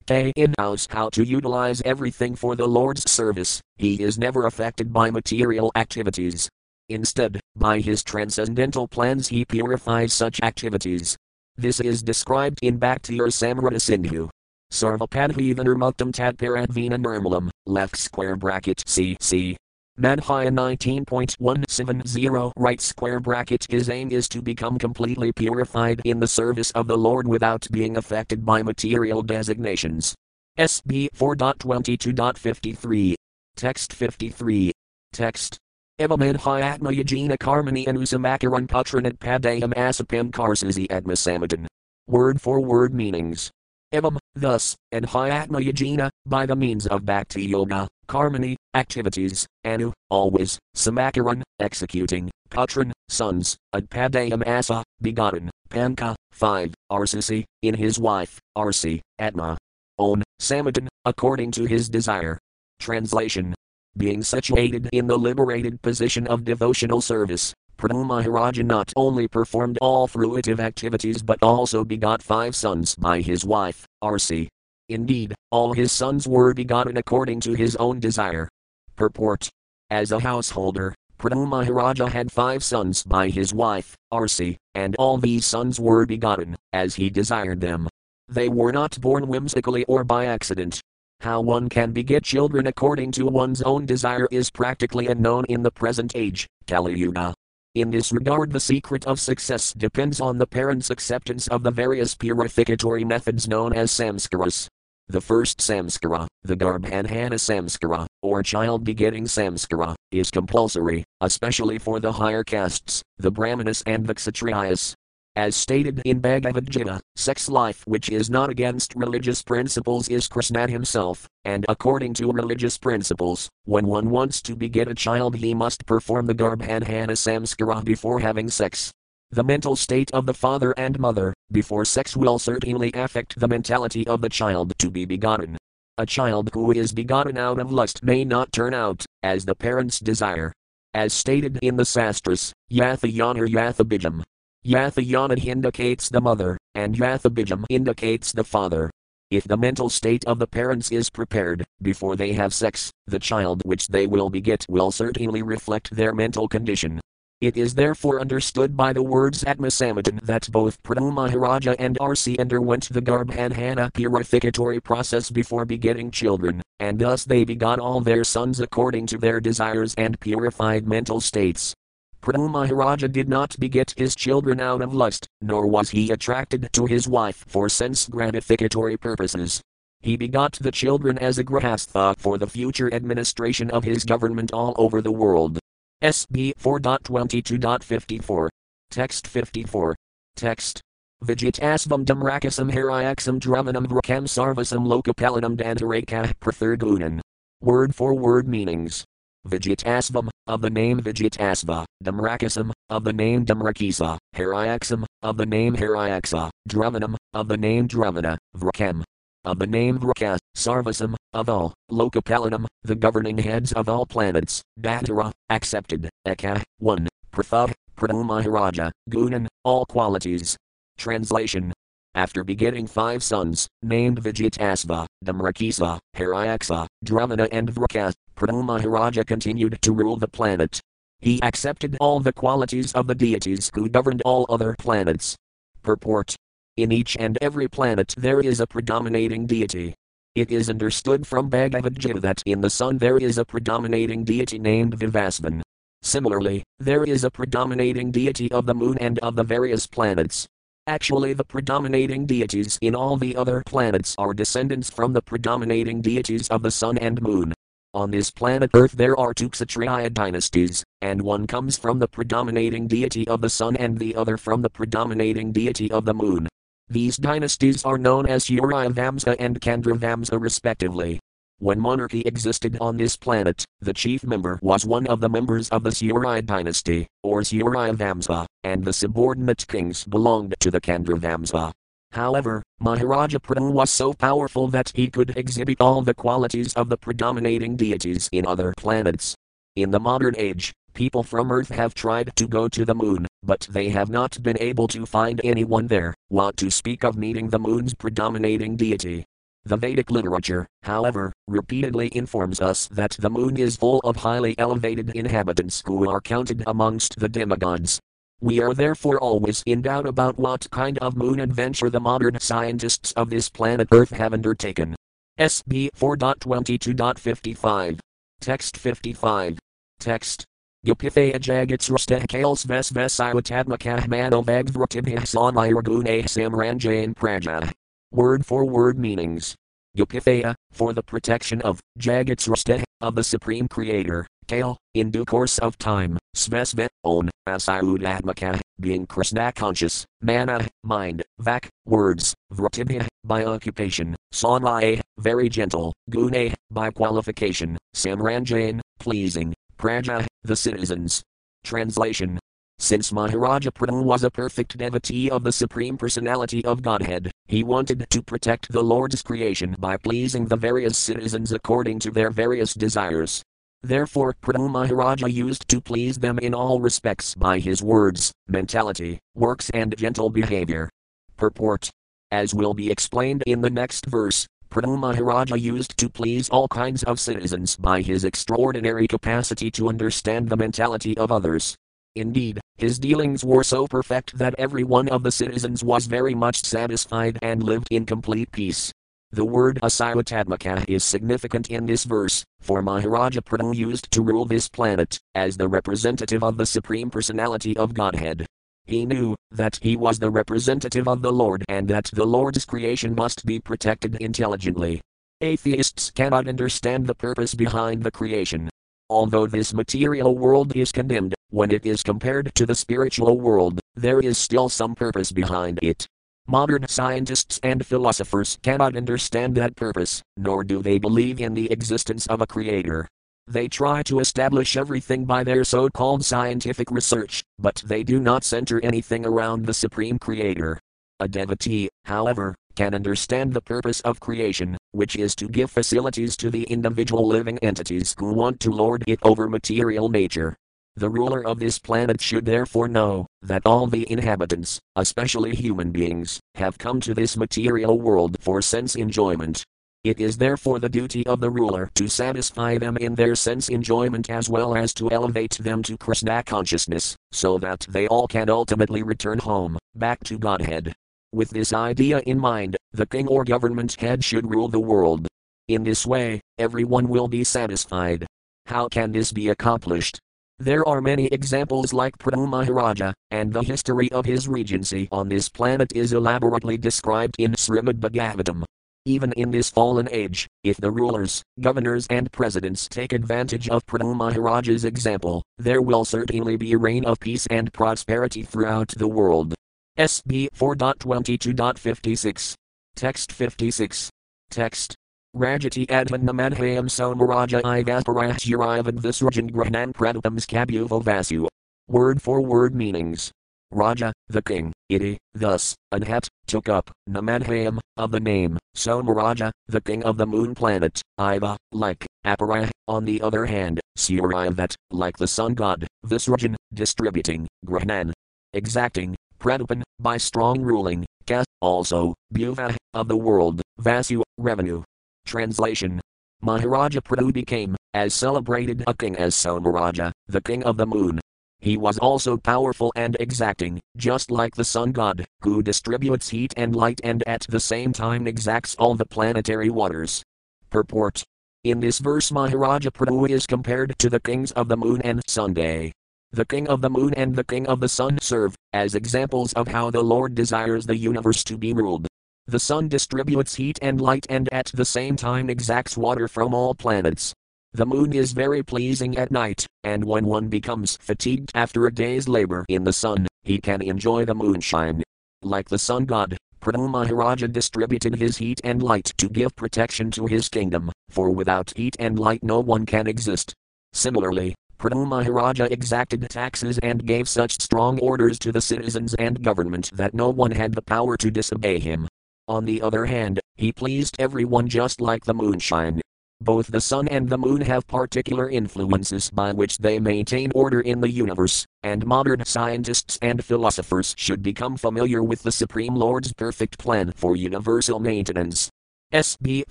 knows how to utilize everything for the Lord's service, he is never affected by material activities. Instead, by his transcendental plans he purifies such activities. This is described in Bhaktir Samrata Sindhu. Sarvapadhevanarmuktam tatparadvina nirmalam, left square bracket cc. Madhya 19.170 right square bracket. His aim is to become completely purified in the service of the Lord without being affected by material designations. SB 4.22.53. Text 53. Text. Evamadhyatma yajina karmani anusamakiran putranat padayam asapim karsazi atmasamitan. Word for word meanings. Evam, thus, and Hyatma Yajina, by the means of Bhakti Yoga, Karmani, activities, Anu, always, Samakaran, executing, Putran, sons, Adpadayam Asa, begotten, Panka, 5, Arsasi, in his wife, Arci, Atma, own, Samatan, according to his desire. Translation. Being situated in the liberated position of devotional service, Prithu Maharaja not only performed all fruitive activities but also begot 5 sons by his wife, Arci. Indeed, all his sons were begotten according to his own desire. Purport. As a householder, Prithu Maharaja had 5 sons by his wife, Arci, and all these sons were begotten, as he desired them. They were not born whimsically or by accident. How one can beget children according to one's own desire is practically unknown in the present age, Kali Yuga. In this regard the secret of success depends on the parents' acceptance of the various purificatory methods known as samskaras. The first samskara, the garbhadhana samskara, or child-begetting samskara, is compulsory, especially for the higher castes, the brahmanas and the kshatriyas. As stated in Bhagavad Gita, sex life which is not against religious principles is Krishna himself, and according to religious principles, when one wants to beget a child he must perform the garbhadhana samskara before having sex. The mental state of the father and mother, before sex will certainly affect the mentality of the child to be begotten. A child who is begotten out of lust may not turn out, as the parents desire. As stated in the Sastras, Yathayana Yathabijam. Yathayana indicates the mother, and Yathabijam indicates the father. If the mental state of the parents is prepared, before they have sex, the child which they will beget will certainly reflect their mental condition. It is therefore understood by the words Atmasamatan that both Prithu Maharaja and Arci underwent the Garbhadhana purificatory process before begetting children, and thus they begot all their sons according to their desires and purified mental states. Prithu Maharaja did not beget his children out of lust, nor was he attracted to his wife for sense gratificatory purposes. He begot the children as a grahastha for the future administration of his government all over the world. SB 4.22.54. Text 54. Text. Vijitasvam damrakisam harayaksam dramanam vrakam sarvasam lokapalanam dantarekah prathurgunan. Word for word meanings. Vijitasvam, of the name Vijitasva, Damrakisam, of the name Damrakisa, Harayaksam, of the name Harayaksa, Dramanam, of the name Dramana, Vrakam. of the name Vraka, Sarvasam, of all, Lokapalanam, the governing heads of all planets, Datara, accepted, Eka, one, Prithu, Prithu Maharaja, Gunan, all qualities. Translation. After begetting 5 sons, named Vijitasva, Damrakisa, Heragina, Dramana and Vraka, Prithu Maharaja continued to rule the planet. He accepted all the qualities of the deities who governed all other planets. Purport. In each and every planet there is a predominating deity. It is understood from Bhagavad Gita that in the sun there is a predominating deity named Vivasvan. Similarly, there is a predominating deity of the moon and of the various planets. Actually, the predominating deities in all the other planets are descendants from the predominating deities of the sun and moon. On this planet Earth there are 2 Kshatriya dynasties, and one comes from the predominating deity of the sun and the other from the predominating deity of the moon. These dynasties are known as Suryavamsa and Kandravamsa respectively. When monarchy existed on this planet, the chief member was one of the members of the Surya dynasty, or Suryavamsa, and the subordinate kings belonged to the Kandravamsa. However, Maharaja Prithu was so powerful that he could exhibit all the qualities of the predominating deities in other planets. In the modern age, people from Earth have tried to go to the moon, but they have not been able to find anyone there, what to speak of meeting the moon's predominating deity. The Vedic literature, however, repeatedly informs us that the moon is full of highly elevated inhabitants who are counted amongst the demigods. We are therefore always in doubt about what kind of moon adventure the modern scientists of this planet Earth have undertaken. SB 4.22.55. Text 55. Text. Gopithaya jagatsrastah kales ves vesaivatatmakah manovagvratibhah saniragunah samranjayan prajah. Word for word meanings. Gopithaya, for the protection of, jagatsrastah, of the Supreme Creator, Kale, in due course of time, Svesve, own, Asayudatmaka, being Krishna conscious, Mana, mind, Vak, words, Vratibhya, by occupation, Sanaya, very gentle, Gune, by qualification, Samranjayan, pleasing, Praja, the citizens. Translation. Since Maharaja Prithu was a perfect devotee of the Supreme Personality of Godhead, he wanted to protect the Lord's creation by pleasing the various citizens according to their various desires. Therefore Prithu Maharaja used to please them in all respects by his words, mentality, works and gentle behavior. Purport. As will be explained in the next verse, Prithu Maharaja used to please all kinds of citizens by his extraordinary capacity to understand the mentality of others. Indeed, his dealings were so perfect that every one of the citizens was very much satisfied and lived in complete peace. The word Asaivatatmaka is significant in this verse, for Maharaja Prithu used to rule this planet, as the representative of the Supreme Personality of Godhead. He knew that he was the representative of the Lord and that the Lord's creation must be protected intelligently. Atheists cannot understand the purpose behind the creation. Although this material world is condemned, when it is compared to the spiritual world, there is still some purpose behind it. Modern scientists and philosophers cannot understand that purpose, nor do they believe in the existence of a creator. They try to establish everything by their so-called scientific research, but they do not center anything around the Supreme Creator. A devotee, however, can understand the purpose of creation, which is to give facilities to the individual living entities who want to lord it over material nature. The ruler of this planet should therefore know that all the inhabitants, especially human beings, have come to this material world for sense enjoyment. It is therefore the duty of the ruler to satisfy them in their sense enjoyment as well as to elevate them to Krishna consciousness, so that they all can ultimately return home, back to Godhead. With this idea in mind, the king or government head should rule the world. In this way, everyone will be satisfied. How can this be accomplished? There are many examples like Prithu Maharaja, and the history of his regency on this planet is elaborately described in Srimad Bhagavatam. Even in this fallen age, if the rulers, governors and presidents take advantage of Prithu Maharaja's example, there will certainly be a reign of peace and prosperity throughout the world. SB 4.22.56. Text 56. Text. Rajati advan namadhayam somaraja ivasparashurivan visrajan grahanan pradutam skabuvovasu. Word for word meanings. Raja, the king, iti, thus, anhat, took up, namadhayam, of the name, Somaraja, the king of the moon planet, Iva, like, Aparah, on the other hand, Surya that, like the sun god, Visrajan, distributing, Grahanan, exacting, Pradipan, by strong ruling, Ka, also, Bhuva, of the world, Vasu, revenue. Translation. Maharaja Prithu became, as celebrated a king as Somaraja, the king of the moon. He was also powerful and exacting, just like the sun god, who distributes heat and light and at the same time exacts all the planetary waters. Purport. In this verse Maharaja Prithu is compared to the kings of the moon and Sunday. The king of the moon and the king of the sun serve, as examples of how the Lord desires the universe to be ruled. The sun distributes heat and light and at the same time exacts water from all planets. The moon is very pleasing at night, and when one becomes fatigued after a day's labor in the sun, he can enjoy the moonshine. Like the sun god, Prithu Maharaja distributed his heat and light to give protection to his kingdom, for without heat and light no one can exist. Similarly, Prithu Maharaja exacted taxes and gave such strong orders to the citizens and government that no one had the power to disobey him. On the other hand, he pleased everyone just like the moonshine. Both the sun and the moon have particular influences by which they maintain order in the universe, and modern scientists and philosophers should become familiar with the Supreme Lord's perfect plan for universal maintenance. SB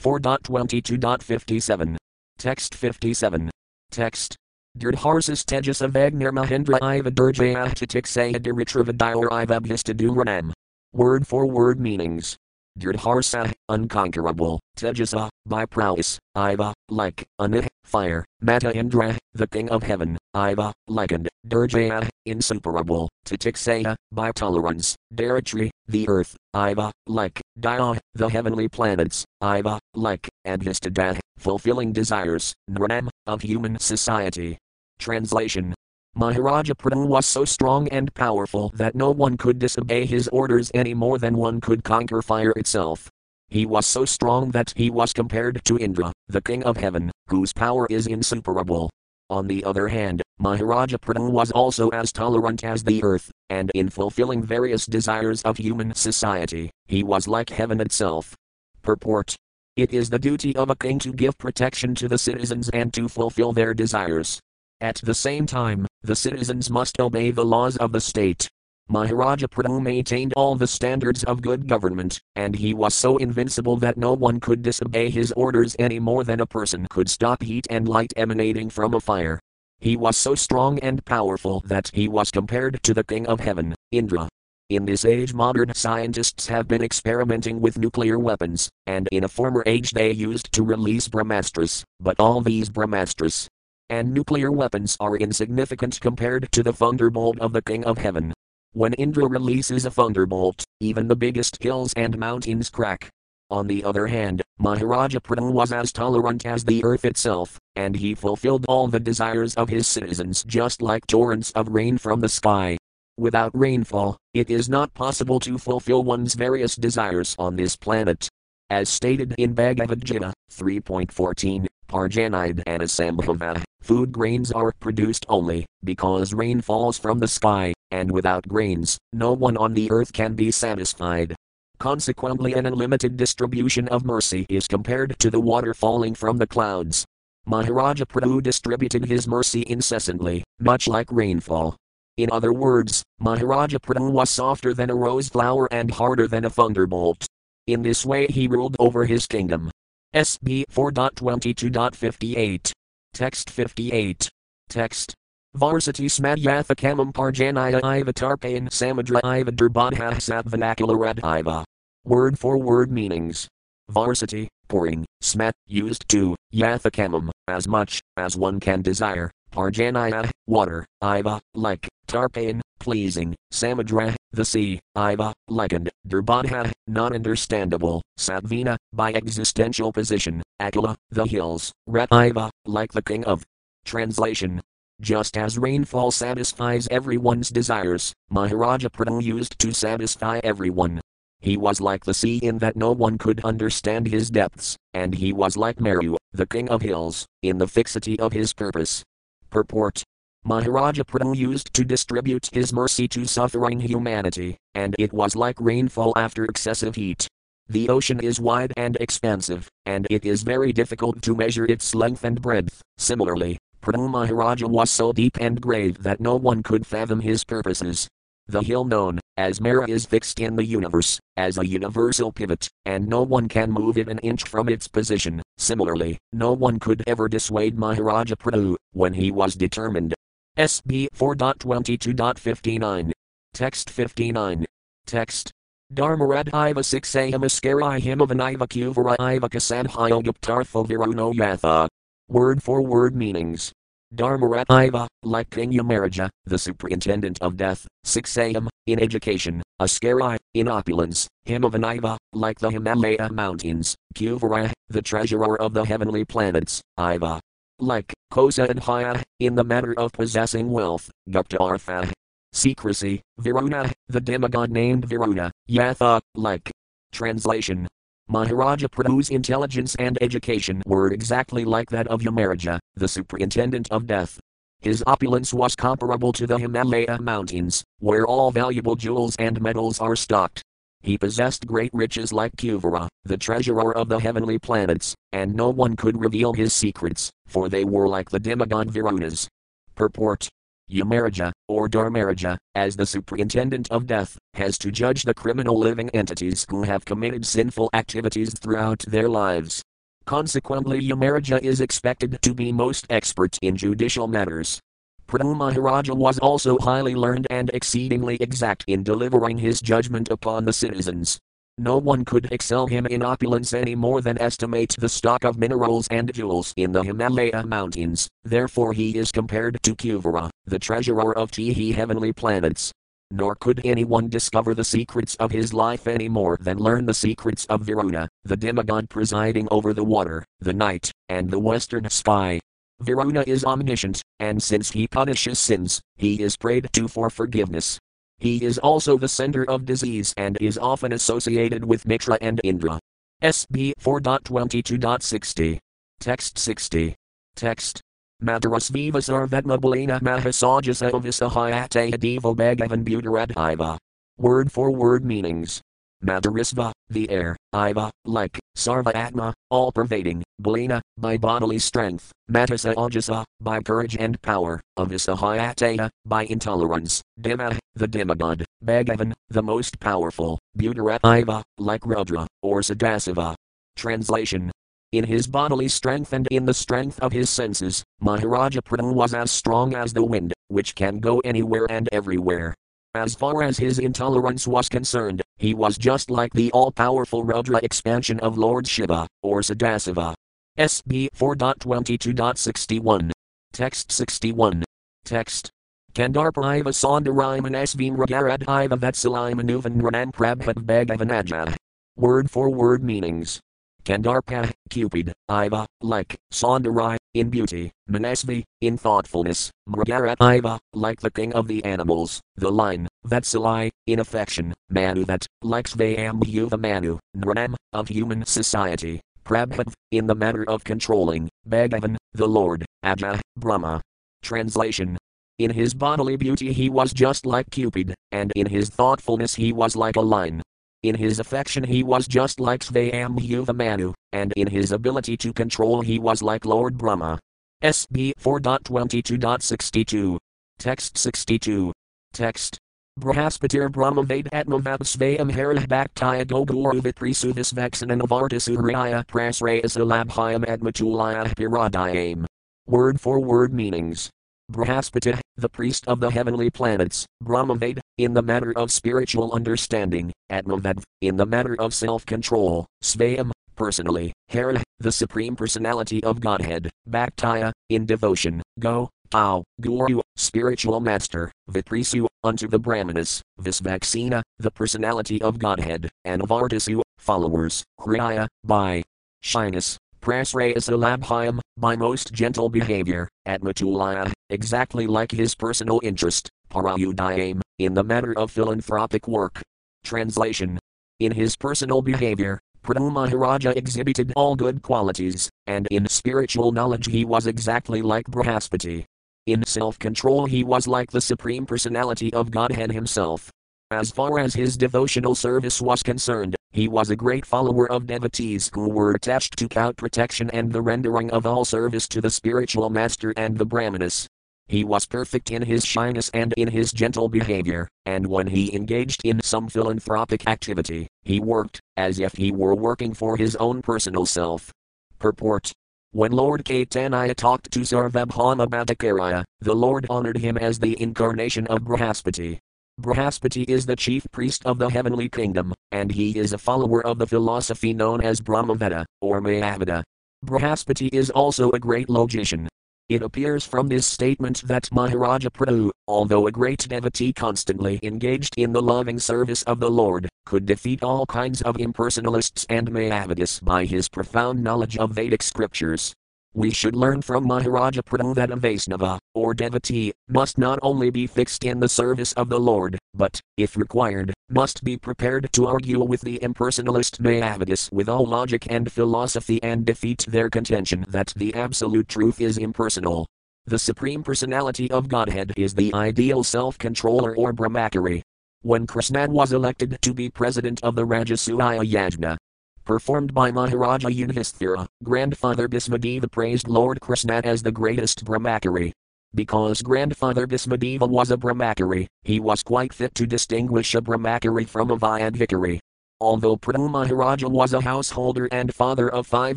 4.22.57. Text 57. Text. Dirharsis tejasa vagner mahendra iva durjaya tatiksaya diritrivadayar iva bhistaduranam. Word for word meanings. Dirharsa, unconquerable, Tejasa, by prowess, Iva, like, Anih, fire, Mata Indra, the king of heaven, Iva, likened, Durjaya, insuperable, Tatiksaya, by tolerance, Daritri, the earth, Iva, like, Daya, the heavenly planets, Iva, like, Adhistadaya, fulfilling desires, Nranam, of human society. Translation. Maharaja Prithu was so strong and powerful that no one could disobey his orders any more than one could conquer fire itself. He was so strong that he was compared to Indra, the king of heaven, whose power is insuperable. On the other hand, Maharaja Prithu was also as tolerant as the earth, and in fulfilling various desires of human society, he was like heaven itself. Purport. It is the duty of a king to give protection to the citizens and to fulfill their desires. At the same time, the citizens must obey the laws of the state. Maharaja Prithu maintained all the standards of good government, and he was so invincible that no one could disobey his orders any more than a person could stop heat and light emanating from a fire. He was so strong and powerful that he was compared to the king of heaven, Indra. In this age modern scientists have been experimenting with nuclear weapons, and in a former age they used to release brahmastras, but all these brahmastras and nuclear weapons are insignificant compared to the thunderbolt of the king of heaven. When Indra releases a thunderbolt, even the biggest hills and mountains crack. On the other hand, Maharaja Prithu was as tolerant as the earth itself, and he fulfilled all the desires of his citizens just like torrents of rain from the sky. Without rainfall, it is not possible to fulfill one's various desires on this planet. As stated in Bhagavad Gita, 3.14, Parjanid Anasambhava, food grains are produced only because rain falls from the sky, and without grains, no one on the earth can be satisfied. Consequently, an unlimited distribution of mercy is compared to the water falling from the clouds. Maharaja Prithu distributed his mercy incessantly, much like rainfall. In other words, Maharaja Prithu was softer than a rose flower and harder than a thunderbolt. In this way he ruled over his kingdom. SB 4.22.58. Text 58. Text. Varsity smadyatha kamam parjanaya iva tarpayan samadra iva durbadha sapvanakularad iva. Word for word meanings. Varsity, pouring, smat, used to, yatha kamam, as much, as one can desire, parjanaya, water, iva, like, tarpayan, pleasing, samadra, the sea, iva, likened, durbadha, not understandable, sapvina, by existential position, akula, the hills, rat iva, like the king of. Translation. Just as rainfall satisfies everyone's desires, Maharaja Prithu used to satisfy everyone. He was like the sea in that no one could understand his depths, and he was like Meru, the king of hills, in the fixity of his purpose. Purport. Maharaja Prithu used to distribute his mercy to suffering humanity, and it was like rainfall after excessive heat. The ocean is wide and expansive, and it is very difficult to measure its length and breadth. Similarly, Prithu Maharaja was so deep and grave that no one could fathom his purposes. The hill known as Mara is fixed in the universe, as a universal pivot, and no one can move it an inch from its position. Similarly, no one could ever dissuade Maharaja Prithu when he was determined. SB 4.22.59. Text 59. Text. Dharmaradhiva 6a hemiskari himavaniva kuvera ivakasadhyo guptartho viruno yatha. Word for word meanings. Dharmaradhiva, like King Yamaraja, the superintendent of death, 6am, in education, Askari, in opulence, Himavaniva, like the Himalaya mountains, Kuvera, the treasurer of the heavenly planets, Iva. Like Kosa and Haya, in the matter of possessing wealth, Guptartha. Secrecy, Varuna, the demigod named Varuna, Yatha, like. Translation. Maharaja Prithu's intelligence and education were exactly like that of Yamaraja, the superintendent of death. His opulence was comparable to the Himalaya mountains, where all valuable jewels and metals are stocked. He possessed great riches like Kuvera, the treasurer of the heavenly planets, and no one could reveal his secrets, for they were like the demigod Varunas. Purport. Yamaraja, or Dharmaraja, as the superintendent of death, has to judge the criminal living entities who have committed sinful activities throughout their lives. Consequently, Yamaraja is expected to be most expert in judicial matters. Prithu Maharaja was also highly learned and exceedingly exact in delivering his judgment upon the citizens. No one could excel him in opulence any more than estimate the stock of minerals and jewels in the Himalaya mountains, therefore he is compared to Kuvera, the treasurer of the heavenly planets. Nor could anyone discover the secrets of his life any more than learn the secrets of Varuna, the demigod presiding over the water, the night, and the western sky. Varuna is omniscient, and since he punishes sins, he is prayed to for forgiveness. He is also the center of disease and is often associated with Mitra and Indra. SB 4.22.60. Text 60. Text. Madras vivas arvetmabalina mahasajasa avisahayate adivo bhagavan budaradhiva. Word for word meanings. Madarasva, the air, Iva, like, Sarva Atma, all pervading, Balina, by bodily strength, Matasa Ajasa, by courage and power, Avisahayataya, by intolerance, Dema, the demigod, Bhagavan, the most powerful, Budarat Iva, like Rudra, or Sadasava. Translation. In his bodily strength and in the strength of his senses, Maharaja Prithu was as strong as the wind, which can go anywhere and everywhere. As far as his intolerance was concerned, he was just like the all-powerful Rudra expansion of Lord Shiva, or Sadasava. SB 4.22.61. Text 61. Text. Kandarpa iva sondariman svim ragarad iva vetsalaimanuvan ranan prabhat bhagavanaja. Word for word meanings. Kandarpa, Cupid, Iva, like, Saundari, in beauty, Manasvi, in thoughtfulness, Mragarat Iva, like the king of the animals, the lion, Vatsalai, in affection, Manuvat, like Svayambhuva Manu, Nranam, of human society, Prabhav, in the matter of controlling, Bhagavan, the Lord, Aja, Brahma. Translation. In his bodily beauty he was just like Cupid, and in his thoughtfulness he was like a lion. In his affection he was just like Svayambhuva Manu, and in his ability to control he was like Lord Brahma. SB 4.22.62. Text 62. Text. Brahaspatir Brahmavad Atmavat Svayam Herah Bhaktaya Goguru Vitrisuvis Vexananavartasuraya Prasrayasalabhyam Atmatulaya Piradayam. Word for word meanings. Brahaspati, the priest of the heavenly planets, Brahmavad, in the matter of spiritual understanding, Atmavad, in the matter of self-control, Svayam, personally, Hara, the supreme personality of Godhead, Bhaktaya, in devotion, Go, Tao, Guru, spiritual master, Vitrisu, unto the Brahmanas, Visvaksena, the personality of Godhead, Anavartasu, followers, Hriya, by shyness. Prasrayasalabhyam, by most gentle behavior, Atmatulaya, exactly like his personal interest, Parayudayam, in the matter of philanthropic work. Translation. In his personal behavior, Prithu Maharaja exhibited all good qualities, and in spiritual knowledge he was exactly like Brahaspati. In self-control he was like the Supreme Personality of Godhead himself. As far as his devotional service was concerned, he was a great follower of devotees who were attached to devout protection and the rendering of all service to the spiritual master and the brahmanas. He was perfect in his shyness and in his gentle behavior, and when he engaged in some philanthropic activity, he worked as if he were working for his own personal self. Purport. When Lord Caitanya talked to Sarvabhauma Bhattacharya, the Lord honored him as the incarnation of Brahaspati. Brahaspati is the chief priest of the heavenly kingdom, and he is a follower of the philosophy known as Brahmaveda, or Mayavada. Brahaspati is also a great logician. It appears from this statement that Maharaja Prithu, although a great devotee constantly engaged in the loving service of the Lord, could defeat all kinds of impersonalists and Mayavadas by his profound knowledge of Vedic scriptures. We should learn from Maharaja Prithu that a Vaisnava, or devotee, must not only be fixed in the service of the Lord, but, if required, must be prepared to argue with the impersonalist Mayavadas with all logic and philosophy and defeat their contention that the absolute truth is impersonal. The Supreme Personality of Godhead is the ideal self-controller or Brahmachari. When Krishna was elected to be president of the Rajasuya Yajna, performed by Maharaja Yudhisthira, Grandfather Bhismadeva praised Lord Krishna as the greatest Brahmachari. Because Grandfather Bhismadeva was a Brahmachari, he was quite fit to distinguish a Brahmachari from a Vyadvikari. Although Prithu Maharaja was a householder and father of 5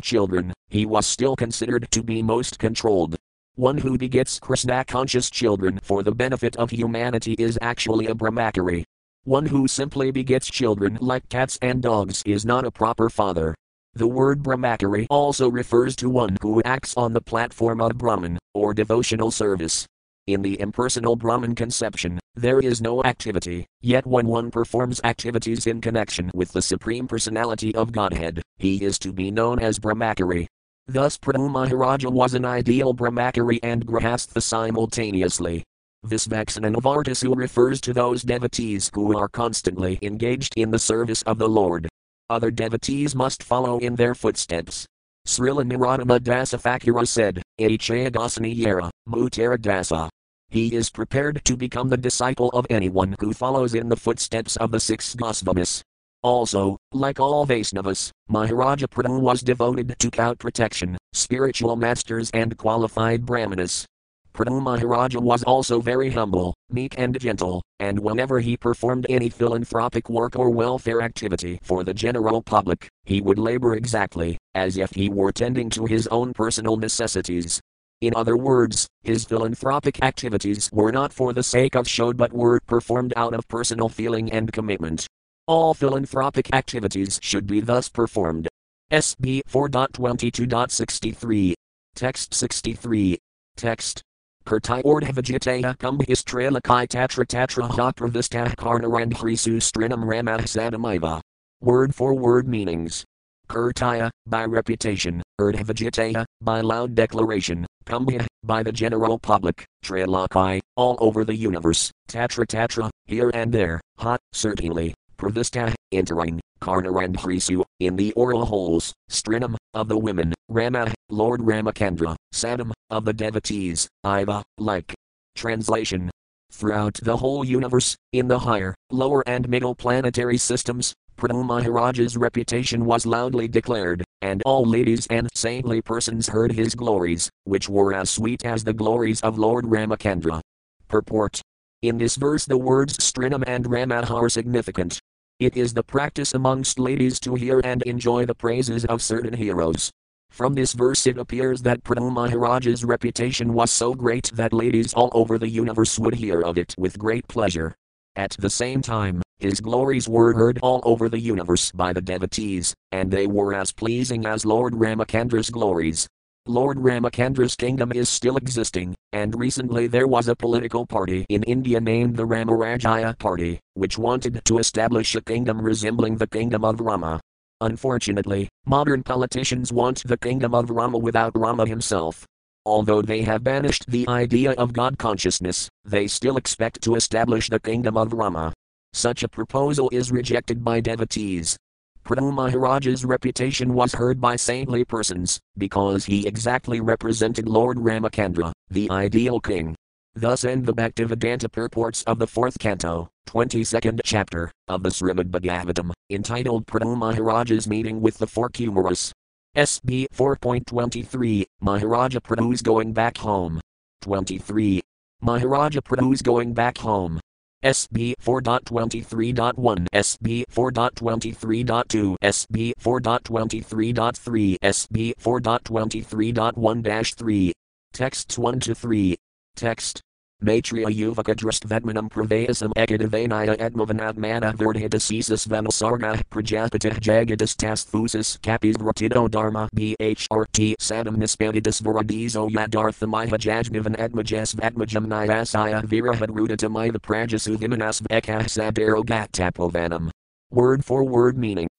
children, he was still considered to be most controlled. One who begets Krishna-conscious children for the benefit of humanity is actually a Brahmachari. One who simply begets children like cats and dogs is not a proper father. The word Brahmachari also refers to one who acts on the platform of Brahman, or devotional service. In the impersonal Brahman conception, there is no activity, yet when one performs activities in connection with the Supreme Personality of Godhead, he is to be known as Brahmachari. Thus Prithu Maharaja was an ideal Brahmachari and Grahastha simultaneously. Visvaksana refers to those devotees who are constantly engaged in the service of the Lord. Other devotees must follow in their footsteps. Srila Niradama Dasafakura said, Achayagasaniya, Mutara Dasa. He is prepared to become the disciple of anyone who follows in the footsteps of the 6 Gosvamis. Also, like all Vaisnavas, Maharaja Prithu was devoted to devout protection, spiritual masters and qualified brahmanas. Prithu Maharaja was also very humble, meek and gentle, and whenever he performed any philanthropic work or welfare activity for the general public, he would labor exactly as if he were tending to his own personal necessities. In other words, his philanthropic activities were not for the sake of show but were performed out of personal feeling and commitment. All philanthropic activities should be thus performed. SB 4.22.63. Text 63. Text. Kirti ordhavajitaya kumbhistrela kai tatra tatra hapravistah karnarandhri sustrinam ramah sadamiva. Word for word meanings. Kirtaya, by reputation, ordhavajitaya, by loud declaration, kumbhah, by the general public, trelakai, all over the universe, tatra tatra, here and there, ha, certainly, pravistah, entering, karnarandhrisu, in the oral holes, strinam, of the women, ramah, Lord Ramakandra, Sadam, of the devotees, Iva, like. Translation. Throughout the whole universe, in the higher, lower and middle planetary systems, Prithu Maharaja's reputation was loudly declared, and all ladies and saintly persons heard his glories, which were as sweet as the glories of Lord Ramakandra. Purport. In this verse the words Strinam and Ramah are significant. It is the practice amongst ladies to hear and enjoy the praises of certain heroes. From this verse it appears that Prithu Maharaja's reputation was so great that ladies all over the universe would hear of it with great pleasure. At the same time, his glories were heard all over the universe by the devotees, and they were as pleasing as Lord Ramakandra's glories. Lord Ramakandra's kingdom is still existing, and recently there was a political party in India named the Ramarajaya Party, which wanted to establish a kingdom resembling the kingdom of Rama. Unfortunately, modern politicians want the kingdom of Rama without Rama himself. Although they have banished the idea of God consciousness, they still expect to establish the kingdom of Rama. Such a proposal is rejected by devotees. Prithu Maharaja's reputation was heard by saintly persons, because he exactly represented Lord Ramakandra, the ideal king. Thus end the Bhaktivedanta purports of the fourth canto, 22nd chapter, of the Srimad Bhagavatam, entitled Prithu Maharaja's Meeting with the Four Kumaras. SB 4.23, Maharaja Prithu's Going Back Home. 23. Maharaja Prithu's Going Back Home. SB 4.23.1, SB 4.23.2, SB 4.23.3, SB 4.23.1-3. Texts 1 to 3. Text. Maitreya yuvaka drastvedmanam pravayasam ekadavanaya atmavanatmana verdhitasesis venasargah prajapatih jagadis tasfusis kapis ratido dharma bhrt sadam nispaditis varadizo yadarthamiha jajnivan atmajas vatmajam niyasaya virahad rudatamitha prajasuvimanas vekah sabero gatapovanam. Word for word meaning.